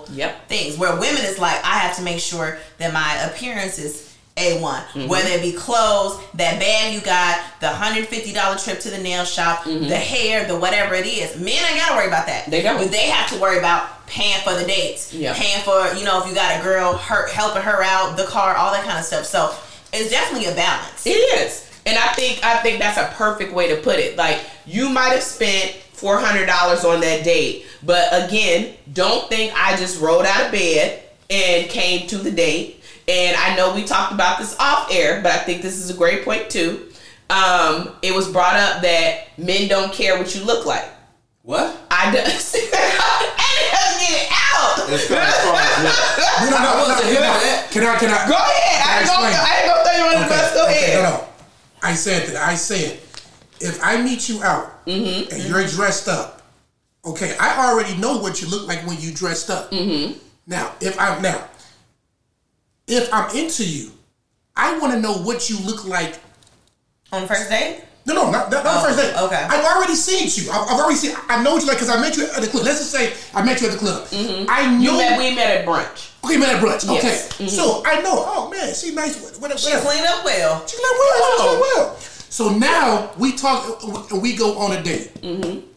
things. Where women is like, I have to make sure that my appearance is A1. Mm-hmm. Whether it be clothes, that bag you got, the $150 trip to the nail shop, the hair, the whatever it is. Men ain't gotta worry about that. They don't. But they have to worry about paying for the dates, paying for, you know, if you got a girl, her helping her out, the car, all that kind of stuff. So it's definitely a balance. It is. And I think that's a perfect way to put it. Like, you might have spent $400 on that date, but again, don't think I just rolled out of bed and came to the date. And I know we talked about this off air, but I think this is a great point too. It was brought up that men don't care what you look like. What? I do. It's kind of strong. Can I? Go ahead. I ain't gonna throw you under the bus. Go ahead. No. I said, if I meet you out and you're dressed up, okay, I already know what you look like when you dressed up. Mm-hmm. Now, if I'm into you, I want to know what you look like on the first date. No, not the first date. Okay. I've already seen you. I know what you like because I met you at the club. Let's just say I met you at the club. Mm-hmm. I know. We met at brunch. Okay, met at brunch. Yes. Okay. Mm-hmm. So I know, oh man, she's nice. What she cleaned up well. She cleaned up well. So now we talk and we go on a date. Mm-hmm.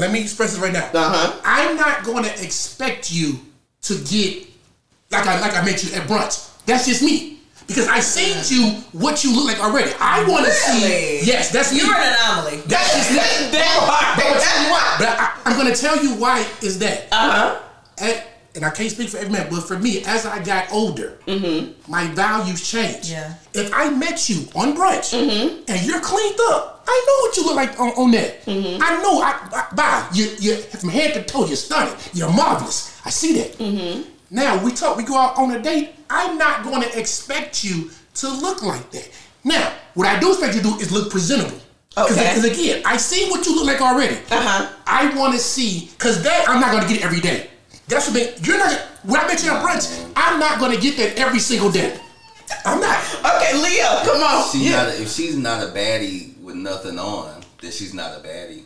Let me express this right now. Uh-huh. I'm not going to expect you to get, like I met you at brunch. That's just me. Because I seen you what you look like already. I want to see. Yes, that's me. You're an anomaly. That's just me. But I'm going to tell you why is that. Uh-huh. And I can't speak for every man, but for me, as I got older, my values changed. Yeah. If I met you on brunch and you're cleaned up, I know what you look like on that. Mm-hmm. I know. You from head to toe, you're stunning. You're marvelous. I see that. Mm-hmm. Now, we go out on a date. I'm not going to expect you to look like that. Now, what I do expect you to do is look presentable. Okay. Because again, I see what you look like already. Uh-huh. I want to see, because that I'm not going to get every day. That's when I met you at brunch, I'm not going to get that every single day. I'm not. Okay, Leo, come on. If she's not a baddie with nothing on, then she's not a baddie.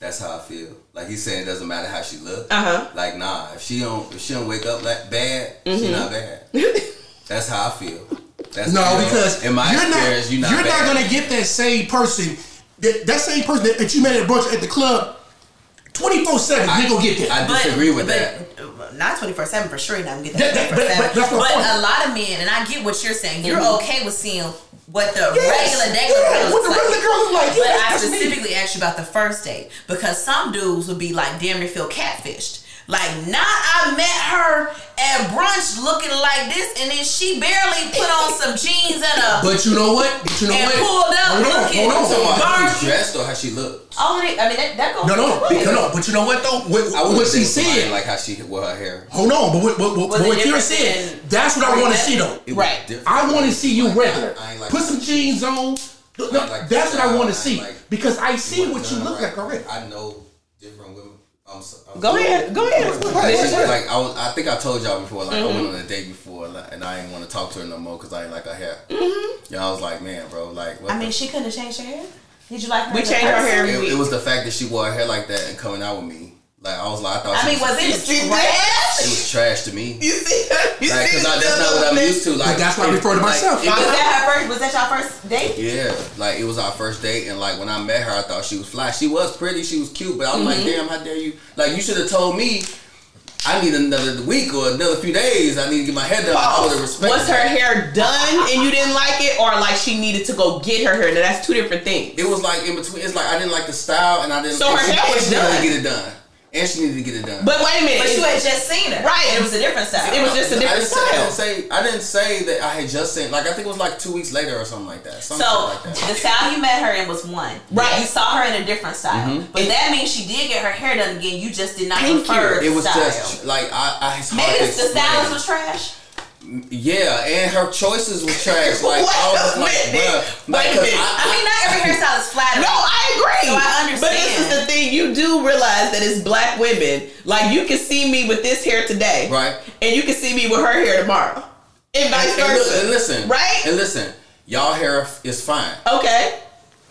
That's how I feel. Like he's saying, it doesn't matter how she looks. Uh-huh. Like, nah, if she don't wake up like bad, she's not bad. That's how I feel. Because in my experience, you're not gonna get that same person. That same person that you met at brunch at the club, 24/7. You gonna get that. I disagree with that. Not 24/7 for sure. You're not gonna get that. But a lot of men, and I get what you're saying. You're okay with seeing what the regular date looks like. But I specifically asked you about the first date because some dudes would be like, damn, they feel catfished. Like, I met her at brunch looking like this, and then she barely put on some jeans and a. But you know what? Pulled up looking. Hold on. How she dressed or how she looked? All of it. I mean, that goes. No. But you know what though? What she said, like how she wore her hair. Hold on, but what Kira said, that's what I want to see though. Right. I want to see you regular. Put some jeans on. That's what I want to see because I see what you look like already. I know different women. I'm Go ahead. Like I think I told y'all before. Like I went on a date before, like, and I didn't want to talk to her no more because I didn't like her hair. Yeah, I was like, man, bro, like. What she couldn't have changed her hair. Did you like? Her we changed her hair. It was the fact that she wore her hair like that and coming out with me. Like I was like, I thought. I mean, was it trash? It was trash to me. You see, that's not what I'm used to. Like that's why I refer to myself. Was that y'all first date? Yeah, like it was our first date, and like when I met her, I thought she was fly. She was pretty, she was cute, but I was like, damn, how dare you? Like you should have told me. I need another week or another few days. I need to get my hair done. I would have respected. Was her hair done and you didn't like it, or like she needed to go get her hair? Now that's two different things. It was like in between. It's like I didn't like the style, and I didn't. So her hair was done. Get it done. And she needed to get it done. But wait a minute. But you had just seen it. Right. And it was a different style. It was just a different style. I didn't say that I had just seen it. Like, I think it was like 2 weeks later or something like that. The style you met her in was one. Right. You saw her in a different style. Mm-hmm. But that means she did get her hair done again. You just did not prefer the style. It was just, like, maybe the styles were trash? Yeah, and her choices were trash. Like, I was like, bruh. I mean, not every hairstyle is flattering. No, I agree. So I understand. But this is the thing. You do realize that it's black women. Like, you can see me with this hair today. Right. And you can see me with her hair tomorrow. And vice versa. And listen. Right? And listen. Y'all hair is fine. Okay.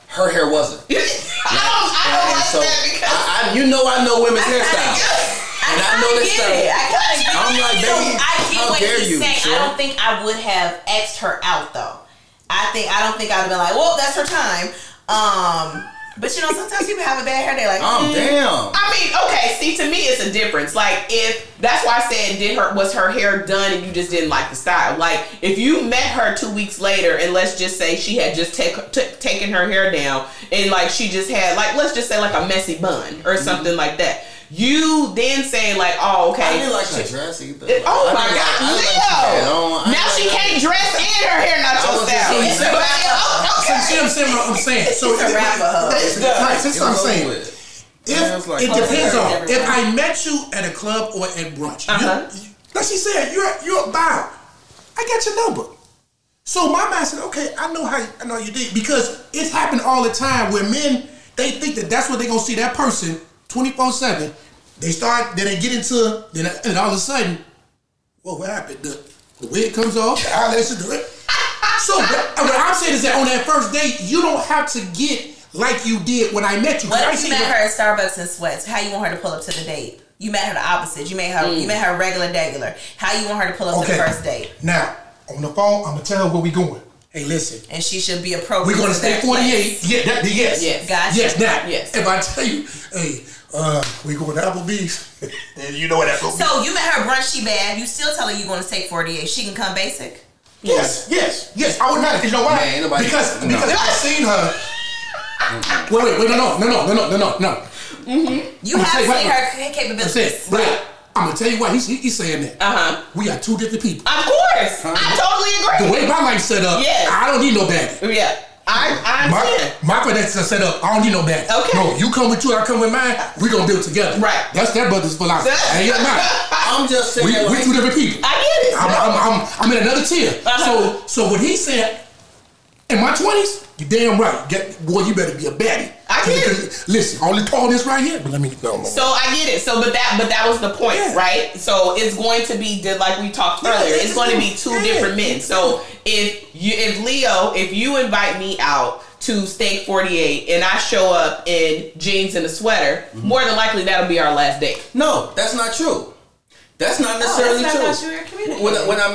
Her hair wasn't. I don't like that because... I know women's hairstyles. And I know this stuff. I'm like, baby, how dare you? I don't think I would have asked her out though. I don't think I'd have been like, well, that's her time. But you know, sometimes people have a bad hair day. Like, oh damn. I mean, okay. See, to me, it's a difference. Like, if that's why I said, was her hair done, and you just didn't like the style. Like, if you met her 2 weeks later, and let's just say she had just taken her hair down, and like she just had like, let's just say like a messy bun or something like that. You then say like, oh, okay. I didn't like her dress either. Oh my God, Leo! Now she can't dress and her hair not your style. It depends on if I met you at a club or at brunch. Like she said, you're a bio. I got your number. So my mind said, okay, I know you did, because it's happened all the time where men, they think that's what they're gonna see that person 24/7. Then all of a sudden, what happened? The wig comes off, the eyelashes, the lip. So what I'm saying is that on that first date, you don't have to get like you did when I met you. What if you met her at Starbucks in sweats? How you want her to pull up to the date? You met her the opposite. You met her regular. How you want her to pull up to the first date? Now, on the phone, I'm going to tell her where we going. Hey, listen. And she should be appropriate. We're going to State 48. Yes. Gotcha. Yes, now. Yes. If I tell you, hey, we going to Applebee's, and you know what Applebee's. So you met her brunch, she bad. You still tell her you going to State 48. She can come basic. Yes. I would not. You know why? Man, because if I seen her. Wait, no. Mm-hmm. You have seen her capabilities. Right. I'm going to tell you what, he's saying that. We are two different people. Of course. I totally agree. The way my life's set up, I don't need no baggage. Yeah. My credentials are set up. I don't need no baggage. Okay. No, you come with you, I come with mine. We gonna do it together. Right. That's that brother's philosophy. I ain't got mine. I'm just saying. We two different people. I get it. I'm in another tier. So what he said, in my 20s, you damn right. Boy, you better be a baddie. I get it. Listen, I only call this right here, but let me go. So I get it. So but that was the point, right? So it's going to be like we talked earlier. It's going to be two different men. So if you invite me out to State 48 and I show up in jeans and a sweater, more than likely that'll be our last date. No, that's not true. That's not necessarily true. What I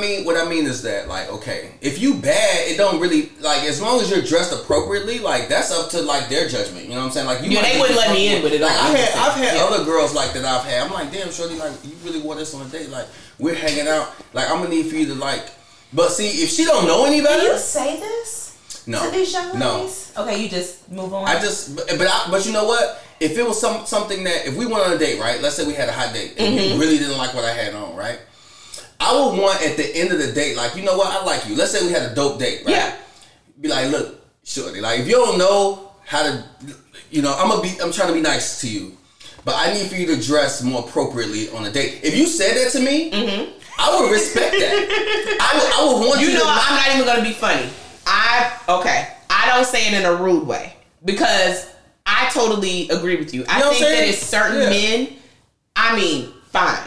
mean is that, like, okay, if you bad, it don't really, like, as long as you're dressed appropriately, like, that's up to, like, their judgment. You know what I'm saying? Like, you they wouldn't let me in with it. Like, I've had other girls like that I've had. I'm like, damn, shorty, like, you really wore this on a date? Like, we're hanging out. Like, I'm gonna need for you to, like, but see, if she don't know any better. Do you say this? No. To these young ladies? No. Okay, you just move on. But you know what? If it was something that, if we went on a date, right? Let's say we had a hot date and you really didn't like what I had on, right? I would want at the end of the date, like, you know what? I like you. Let's say we had a dope date, right? Yeah. Be like, look, shorty, like, if you don't know how to, you know, I'm trying to be nice to you, but I need for you to dress more appropriately on a date. If you said that to me, I would respect that. I would want you to. You know, I'm not even going to be funny. I don't say it in a rude way because I totally agree with you. I think that it's certain men I mean, fine.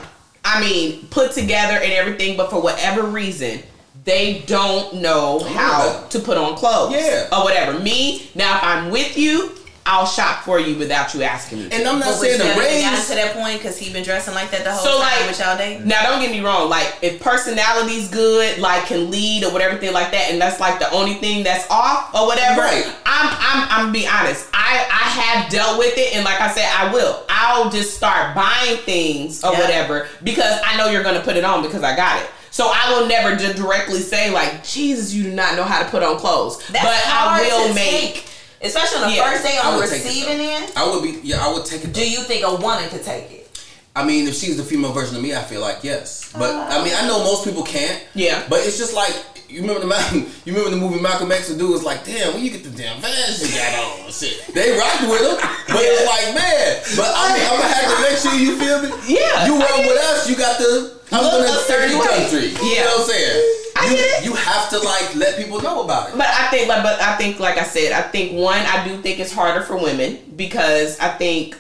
I mean, put together and everything, but for whatever reason, they don't know how to put on clothes. Yeah. Or whatever. Me, now if I'm with you, I'll shop for you without you asking me. And I'm not saying the raise. Got to that point because he been dressing like that the whole time with y'all day. Now, don't get me wrong. Like, if personality's good, like, can lead or whatever thing like that, and that's like the only thing that's off or whatever. Right. I'm being honest. I have dealt with it, and like I said, I will. I'll just start buying things or whatever because I know you're gonna put it on because I got it. So I will never directly say like, Jesus, you do not know how to put on clothes. That's but hard I will to make. Take. Especially on the first day on receiving end. I would be, I would take it. Do you think a woman could take it? I mean, if she's the female version of me, I feel like yes. But I mean, I know most people can't. Yeah. But it's just like you remember the movie Malcolm X? The dude was like, "Damn, when you get the damn vans you got on, shit." They rocked with him, but it's like, man. But I'm gonna have to make sure you feel me. Yeah. You run with us, you got the. I'm going to third country. Yeah. You know what I'm saying? You have to like let people know about it. But I think, like I said, I think one, I do think it's harder for women because I think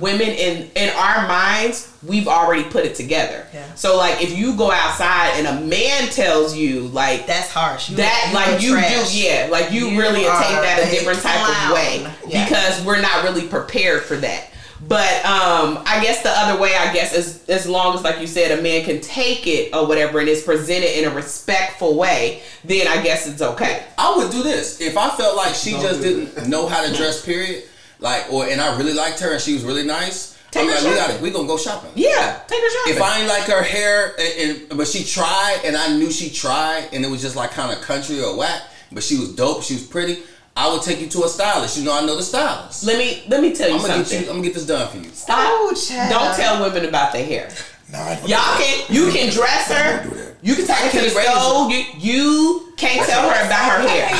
women in our minds, we've already put it together. Yeah. So like, if you go outside and a man tells you like that's harsh, you really take that a different type of way because we're not really prepared for that. But I guess the other way, as long as, like you said, a man can take it or whatever and it's presented in a respectful way, then I guess it's okay. I would do this. If I felt like she just didn't know how to dress, period, like, and I really liked her and she was really nice, I'm like, we gonna go shopping. Yeah, take her shopping. If I ain't like her hair, but she tried and I knew she tried and it was just like kind of country or whack, but she was dope, she was pretty, I would take you to a stylist. You know, I know the stylist. Let me tell you something. I'm gonna get this done for you. Stop. Don't tell women about their hair. No, I don't. You can dress her. Don't do that. You can take her to the stove. You can't tell her about her hair.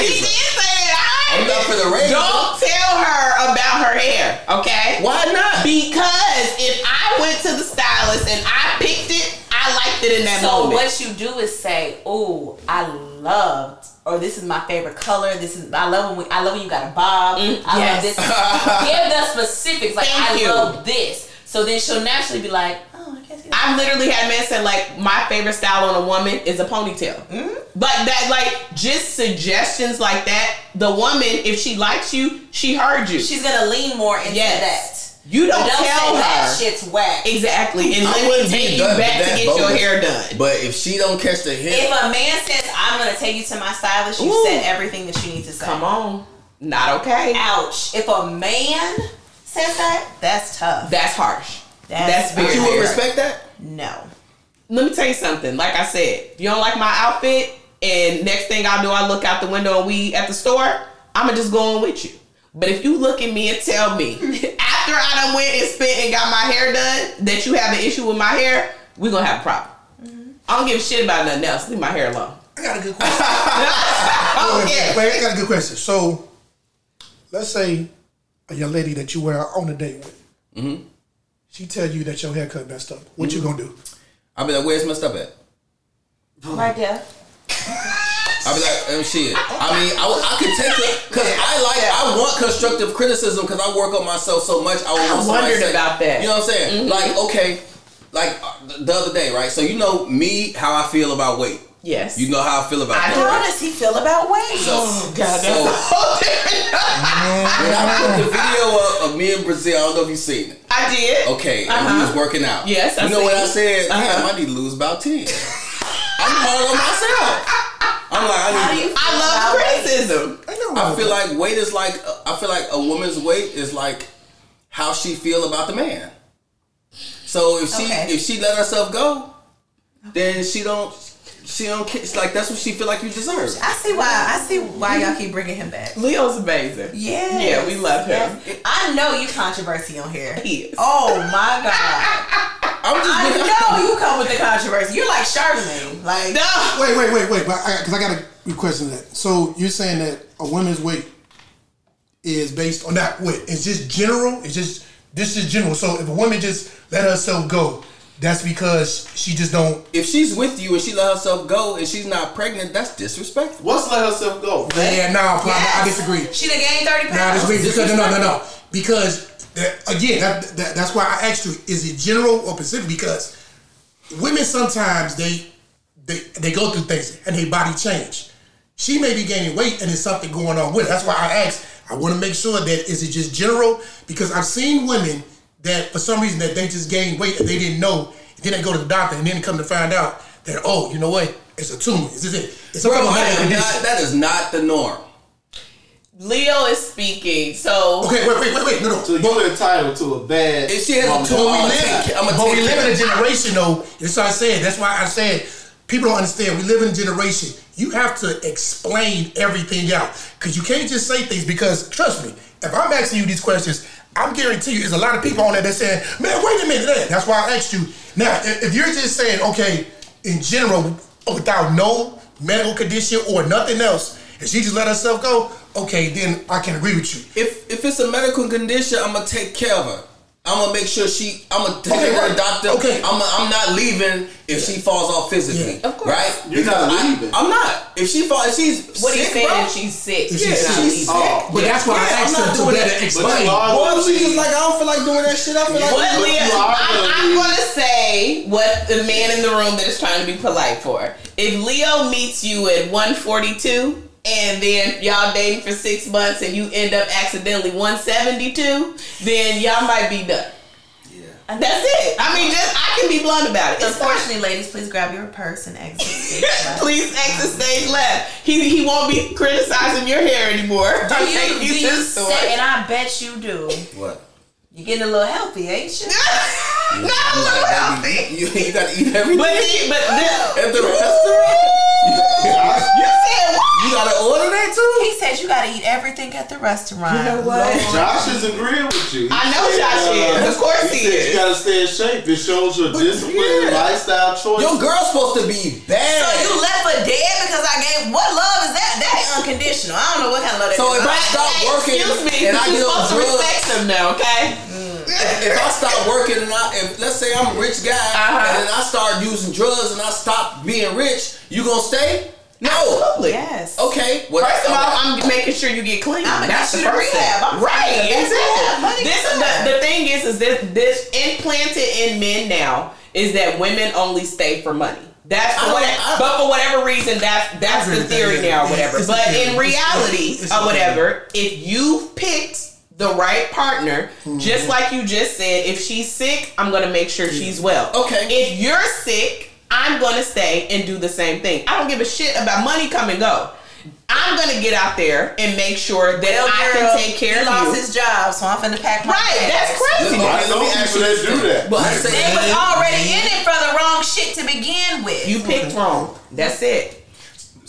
He did say that. I'm not for the razor. Don't tell her about her hair. Okay. Why not? Because if I went to the stylist and I picked it, I liked it in that moment. So what you do is say, "Oh, I loved." Or this is my favorite color. I love when you got a bob. I love this. Give the specifics. Like I love this. So then she'll naturally be like, "Oh, I guess." I've literally had men say like, "My favorite style on a woman is a ponytail." Mm-hmm. But that like just suggestions like that. The woman, if she likes you, she heard you. She's gonna lean more into that. You don't tell her that shit's whack. Exactly. And I wouldn't take you back to get your hair done. But if she don't catch the hair, if a man says, "I'm gonna take you to my stylist," you said everything that you need to say. Come on, not okay. Ouch! If a man says that, that's tough. That's harsh. That's very. But you would respect that? No. Let me tell you something. Like I said, if you don't like my outfit, and next thing I know, I look out the window and we at the store, I'ma just go on with you. But if you look at me and tell me after I done went and spent and got my hair done that you have an issue with my hair, we gonna have a problem. Mm-hmm. I don't give a shit about nothing else. Leave my hair alone. I got a good question. I got a good question. So, let's say a young lady that you were on a date with, mm-hmm. she tell you that your haircut messed up. What you gonna do? I'll be like, "Where's messed up at?" Right there. I'll be like, "Oh shit." I mean, I could take it because I want constructive criticism because I work on myself so much. I wondered about that. You know what I'm saying? Mm-hmm. Like, okay, like the other day, right? So you know me, how I feel about weight. Yes. You know how I feel about weight. How does he feel about weight? So, when I put the video up of me in Brazil, I don't know if you've seen it. I did. Okay, and he was working out. Yes, I know what I said? I need to lose about 10. I'm hard on myself. I'm like, I love criticism. I feel like weight is like, I feel like a woman's weight is like how she feel about the man. So if she let herself go, then she don't like that's what she feel like you deserve. I see why y'all keep bringing him back. Leo's amazing. Yeah. Yeah, we love him. Yeah. I know you controversy on here. He is. Oh my God. I know you come with the controversy. You're like Charlamagne. Like no. Wait. Because I got to question that. So you're saying that a woman's weight is based on that weight? It's just general. This is general. So if a woman just let herself go. That's because she just don't. If she's with you and she let herself go and she's not pregnant, that's disrespectful. What's let herself go? Yeah, no, I disagree. She done gained 30 pounds. No, I disagree. Because That's why I asked you: is it general or specific? Because women sometimes they go through things and their body change. She may be gaining weight and there's something going on with it. That's why I asked. I want to make sure that is it just general? Because I've seen women that for some reason that they just gained weight and they didn't know. Then they go to the doctor and then come to find out that oh, you know what? It's a tumor. This is it. It's a that is not the norm. Leo is speaking, so... Okay, wait, no. So you put a title to a bad... If she has a tumor, we live in a generation, though. That's what I said. That's why I said people don't understand. We live in a generation. You have to explain everything out. Because you can't just say things because, trust me, if I'm asking you these questions, I'm guarantee you there's a lot of people on there that saying, man, wait a minute. That's why I asked you. Now, if you're just saying, okay, in general, without no medical condition or nothing else, and she just let herself go... Okay, then I can agree with you. If it's a medical condition, I'm gonna take care of her. I'm gonna make sure I'm gonna take care of her doctor. Okay, I'm not leaving if she falls off physically. Yeah. Of course, right? You're not leaving. I'm not. If she falls, if she's what sick, bro. If she's sick, she's not leaving. Oh, but that's why I asked her to better explain. Well, she's just like I don't feel like doing that shit. I feel like I'm gonna say what the man in the room that is trying to be polite for. If Leo meets you at 142. And then y'all dating for 6 months and you end up accidentally 172, then y'all might be done. Yeah. That's it. I mean, I can be blunt about it. Unfortunately, ladies, please grab your purse and exit stage left. Please exit stage left. He won't be criticizing your hair anymore. Do you say, and I bet you do. What? You're getting a little healthy, ain't you? Not a little healthy. You gotta eat everything. But at the restaurant? You said what? You gotta order that too? He says you gotta eat everything at the restaurant. You know what? No, Josh is agreeing with you. I know Josh is. Of course he is. You gotta stay in shape. It shows your discipline and lifestyle choice. Your girl's supposed to be bad. So you left her dead because I gave what love is that? That ain't unconditional. I don't know what kind of love that is. So if I stop working and I get on drugs, you're supposed to respect him now, okay? If I stop working and let's say I'm a rich guy and then I start using drugs and I stop being rich, you gonna stay? No. Absolutely. Yes. Okay. Well, first of all, I'm making sure you get clean. That's the first step. Right. Exactly. The thing is that this implanted in men now is that women only stay for money. That's but for whatever reason, that's the theory now or whatever. But in reality or whatever, if you've picked the right partner, just like you just said, if she's sick, I'm going to make sure she's well. Okay. If you're sick, I'm going to stay and do the same thing. I don't give a shit about money come and go. I'm going to get out there and make sure that I can take care of you. He lost his job, so I'm finna pack my bags. Right, that's crazy. I know people that do that. But they was already in it for the wrong shit to begin with. You picked wrong. That's it.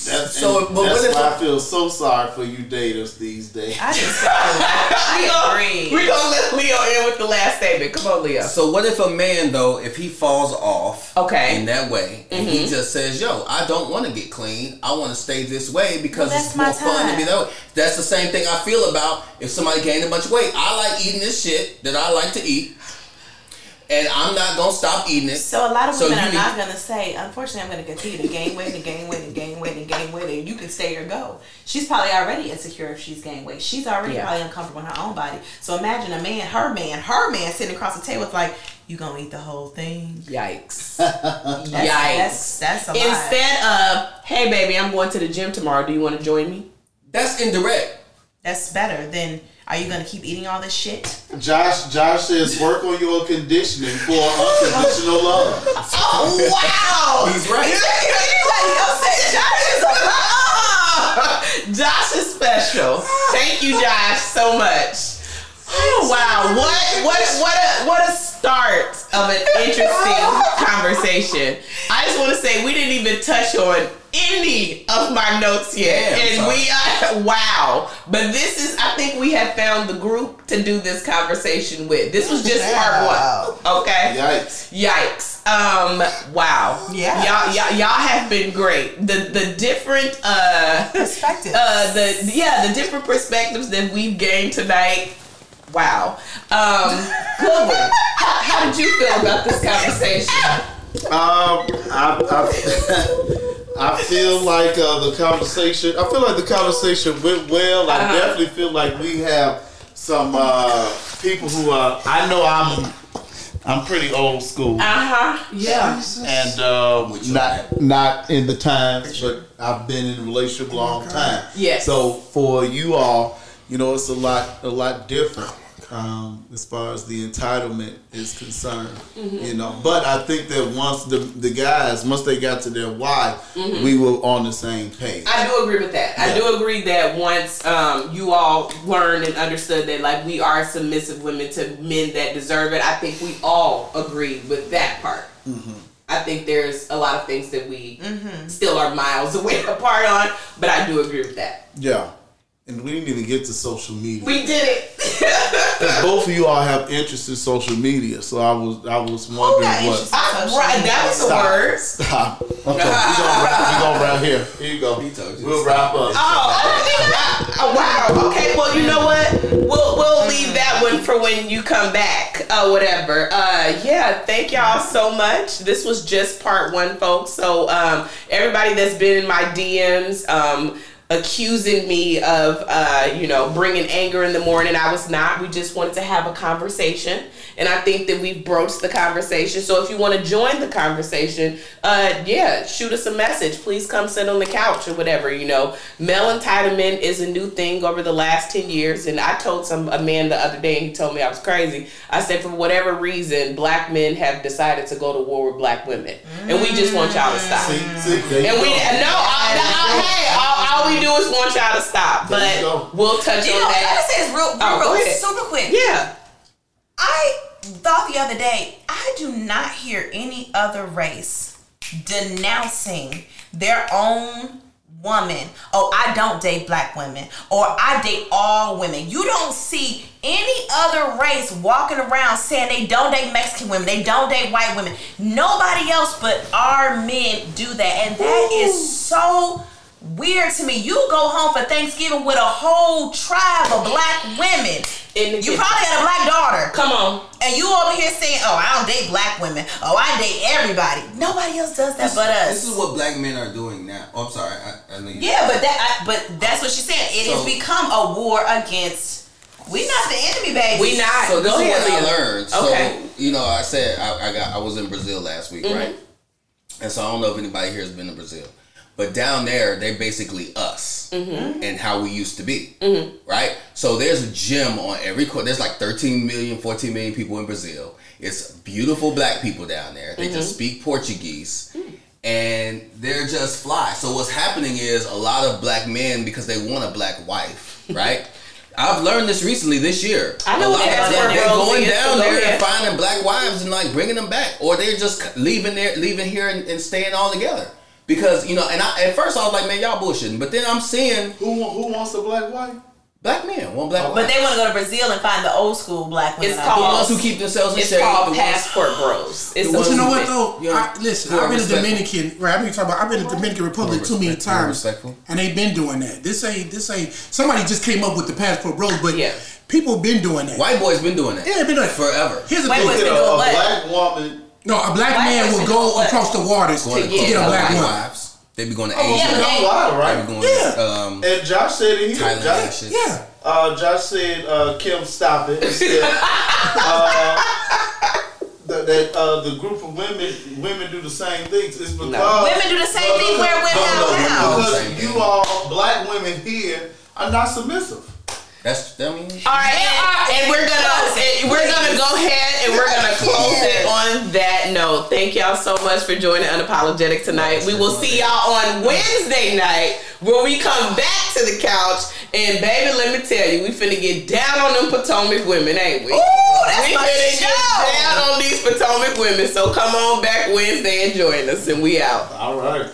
That's why I feel so sorry for you daters these days. I just agree. We're going to let Leo in with the last statement. Come on, Leo. So what if a man, though, if he falls off in that way, and he just says, yo, I don't want to get clean. I want to stay this way because it's more fun to be that way. That's the same thing I feel about if somebody gained a bunch of weight. I like eating this shit that I like to eat. And I'm not going to stop eating it. So a lot of women are not going to say, unfortunately, I'm going to continue to gain weight and gain weight and gain weight and gain weight. And you can stay or go. She's probably already insecure if she's gained weight. She's already probably uncomfortable in her own body. So imagine a man, her man sitting across the table with like, you going to eat the whole thing? Yikes. That's a lot. Instead of, hey, baby, I'm going to the gym tomorrow. Do you want to join me? That's indirect. That's better than... Are you going to keep eating all this shit? Josh says work on your conditioning for unconditional love. Oh, wow. He's right. Josh is special. Thank you, Josh, so much. Oh, wow. What a start of an interesting conversation. I just want to say we didn't even touch on any of my notes yet, we are but this is, I think we have found the group to do this conversation with. This was just part one. Okay. Yikes. Wow. Yeah. Y'all have been great. The different perspectives. The different perspectives that we've gained tonight. Wow. Goodwin, how did you feel about this conversation? I feel like the conversation went well. I definitely feel like we have some people who I know I'm pretty old school. Yeah. And not in the times, but I've been in a relationship a long time. Yes. So for you all, you know, it's a lot different as far as the entitlement is concerned. Mm-hmm. You know, but I think that once the guys, once they got to their wife, mm-hmm. we were on the same page. I do agree with that. Yeah. I do agree that once you all learned and understood that, like, we are submissive women to men that deserve it, I think we all agreed with that part. Mm-hmm. I think there's a lot of things that we mm-hmm. still are miles away apart on, but I do agree with that. Yeah. And we didn't even get to social media. We did it. Both of you all have interest in social media, so I was wondering what. That was the word. Stop. Okay, we gonna wrap here. Here you go. He told you. We'll wrap up. Oh wow. Okay. Well, you know what? We'll leave that one for when you come back. Whatever. Yeah. Thank y'all so much. This was just part one, folks. So everybody that's been in my DMs. Accusing me of, bringing anger in the morning. I was not. We just wanted to have a conversation. And I think that we've broached the conversation. So if you want to join the conversation, shoot us a message. Please come sit on the couch or whatever, you know. Male entitlement is a new thing over the last 10 years. And I told a man the other day, and he told me I was crazy. I said, for whatever reason, black men have decided to go to war with black women. And we just want y'all to stop. All we do is want y'all to stop, but we'll touch on that. I gotta say this real super quick. Yeah. I thought the other day, I do not hear any other race denouncing their own woman. Oh, I don't date black women, or I date all women. You don't see any other race walking around saying they don't date Mexican women, they don't date white women. Nobody else but our men do that, and that is so weird to me. You go home for Thanksgiving with a whole tribe of black women. You probably had a black daughter. Come on. And you over here saying, oh, I don't date black women. Oh, I date everybody. Nobody else does that but us. This is what black men are doing now. Oh, I'm sorry. I know you. Yeah, but that's what she's saying. It has become a war against... We not the enemy, baby. We not. So this is what I learned. Okay. So, I said I was in Brazil last week, mm-hmm. right? And so I don't know if anybody here has been to Brazil. But down there, they're basically us mm-hmm. and how we used to be, mm-hmm. right? So there's a gym on every corner. There's like 13 million, 14 million people in Brazil. It's beautiful black people down there. They mm-hmm. just speak Portuguese, and they're just fly. So what's happening is a lot of black men, because they want a black wife, right? I've learned this recently this year. I know they're going down there and finding black wives and like bringing them back, or they're just leaving here and staying all together. Because, and at first I was like, man, y'all bullshitting. But then I'm seeing... Who wants a black wife? Black men want black wife. But they want to go to Brazil and find the old school black women. It's called... The ones who keep themselves in shape. It's called Passport Bros. But you know what, though? I've been a Dominican... Right, I've been in the Dominican Republic too many times. And they've been doing that. This ain't... Somebody just came up with the Passport Bros, but... Yeah. People been doing that. White boys been doing that. Yeah, they've been doing it forever. Here's the thing. A black woman... No, a black man will go across the waters to get a black woman. They be going to Asia. Yeah, they be going and Josh said it here. Josh said, Kim, stop it. Instead, the group of women do the same things. It's because... No. Women do the same thing where women are. Because you all, black women here, are not submissive. All right, and we're gonna go ahead and we're gonna close it on that note. Thank y'all so much for joining Unapologetic tonight. We will see y'all on Wednesday night where we come back to the couch. And baby, let me tell you, we finna get down on them Potomac women, ain't we? Ooh, that's my show. Get down on these Potomac women. So come on back Wednesday and join us, and we out. All right.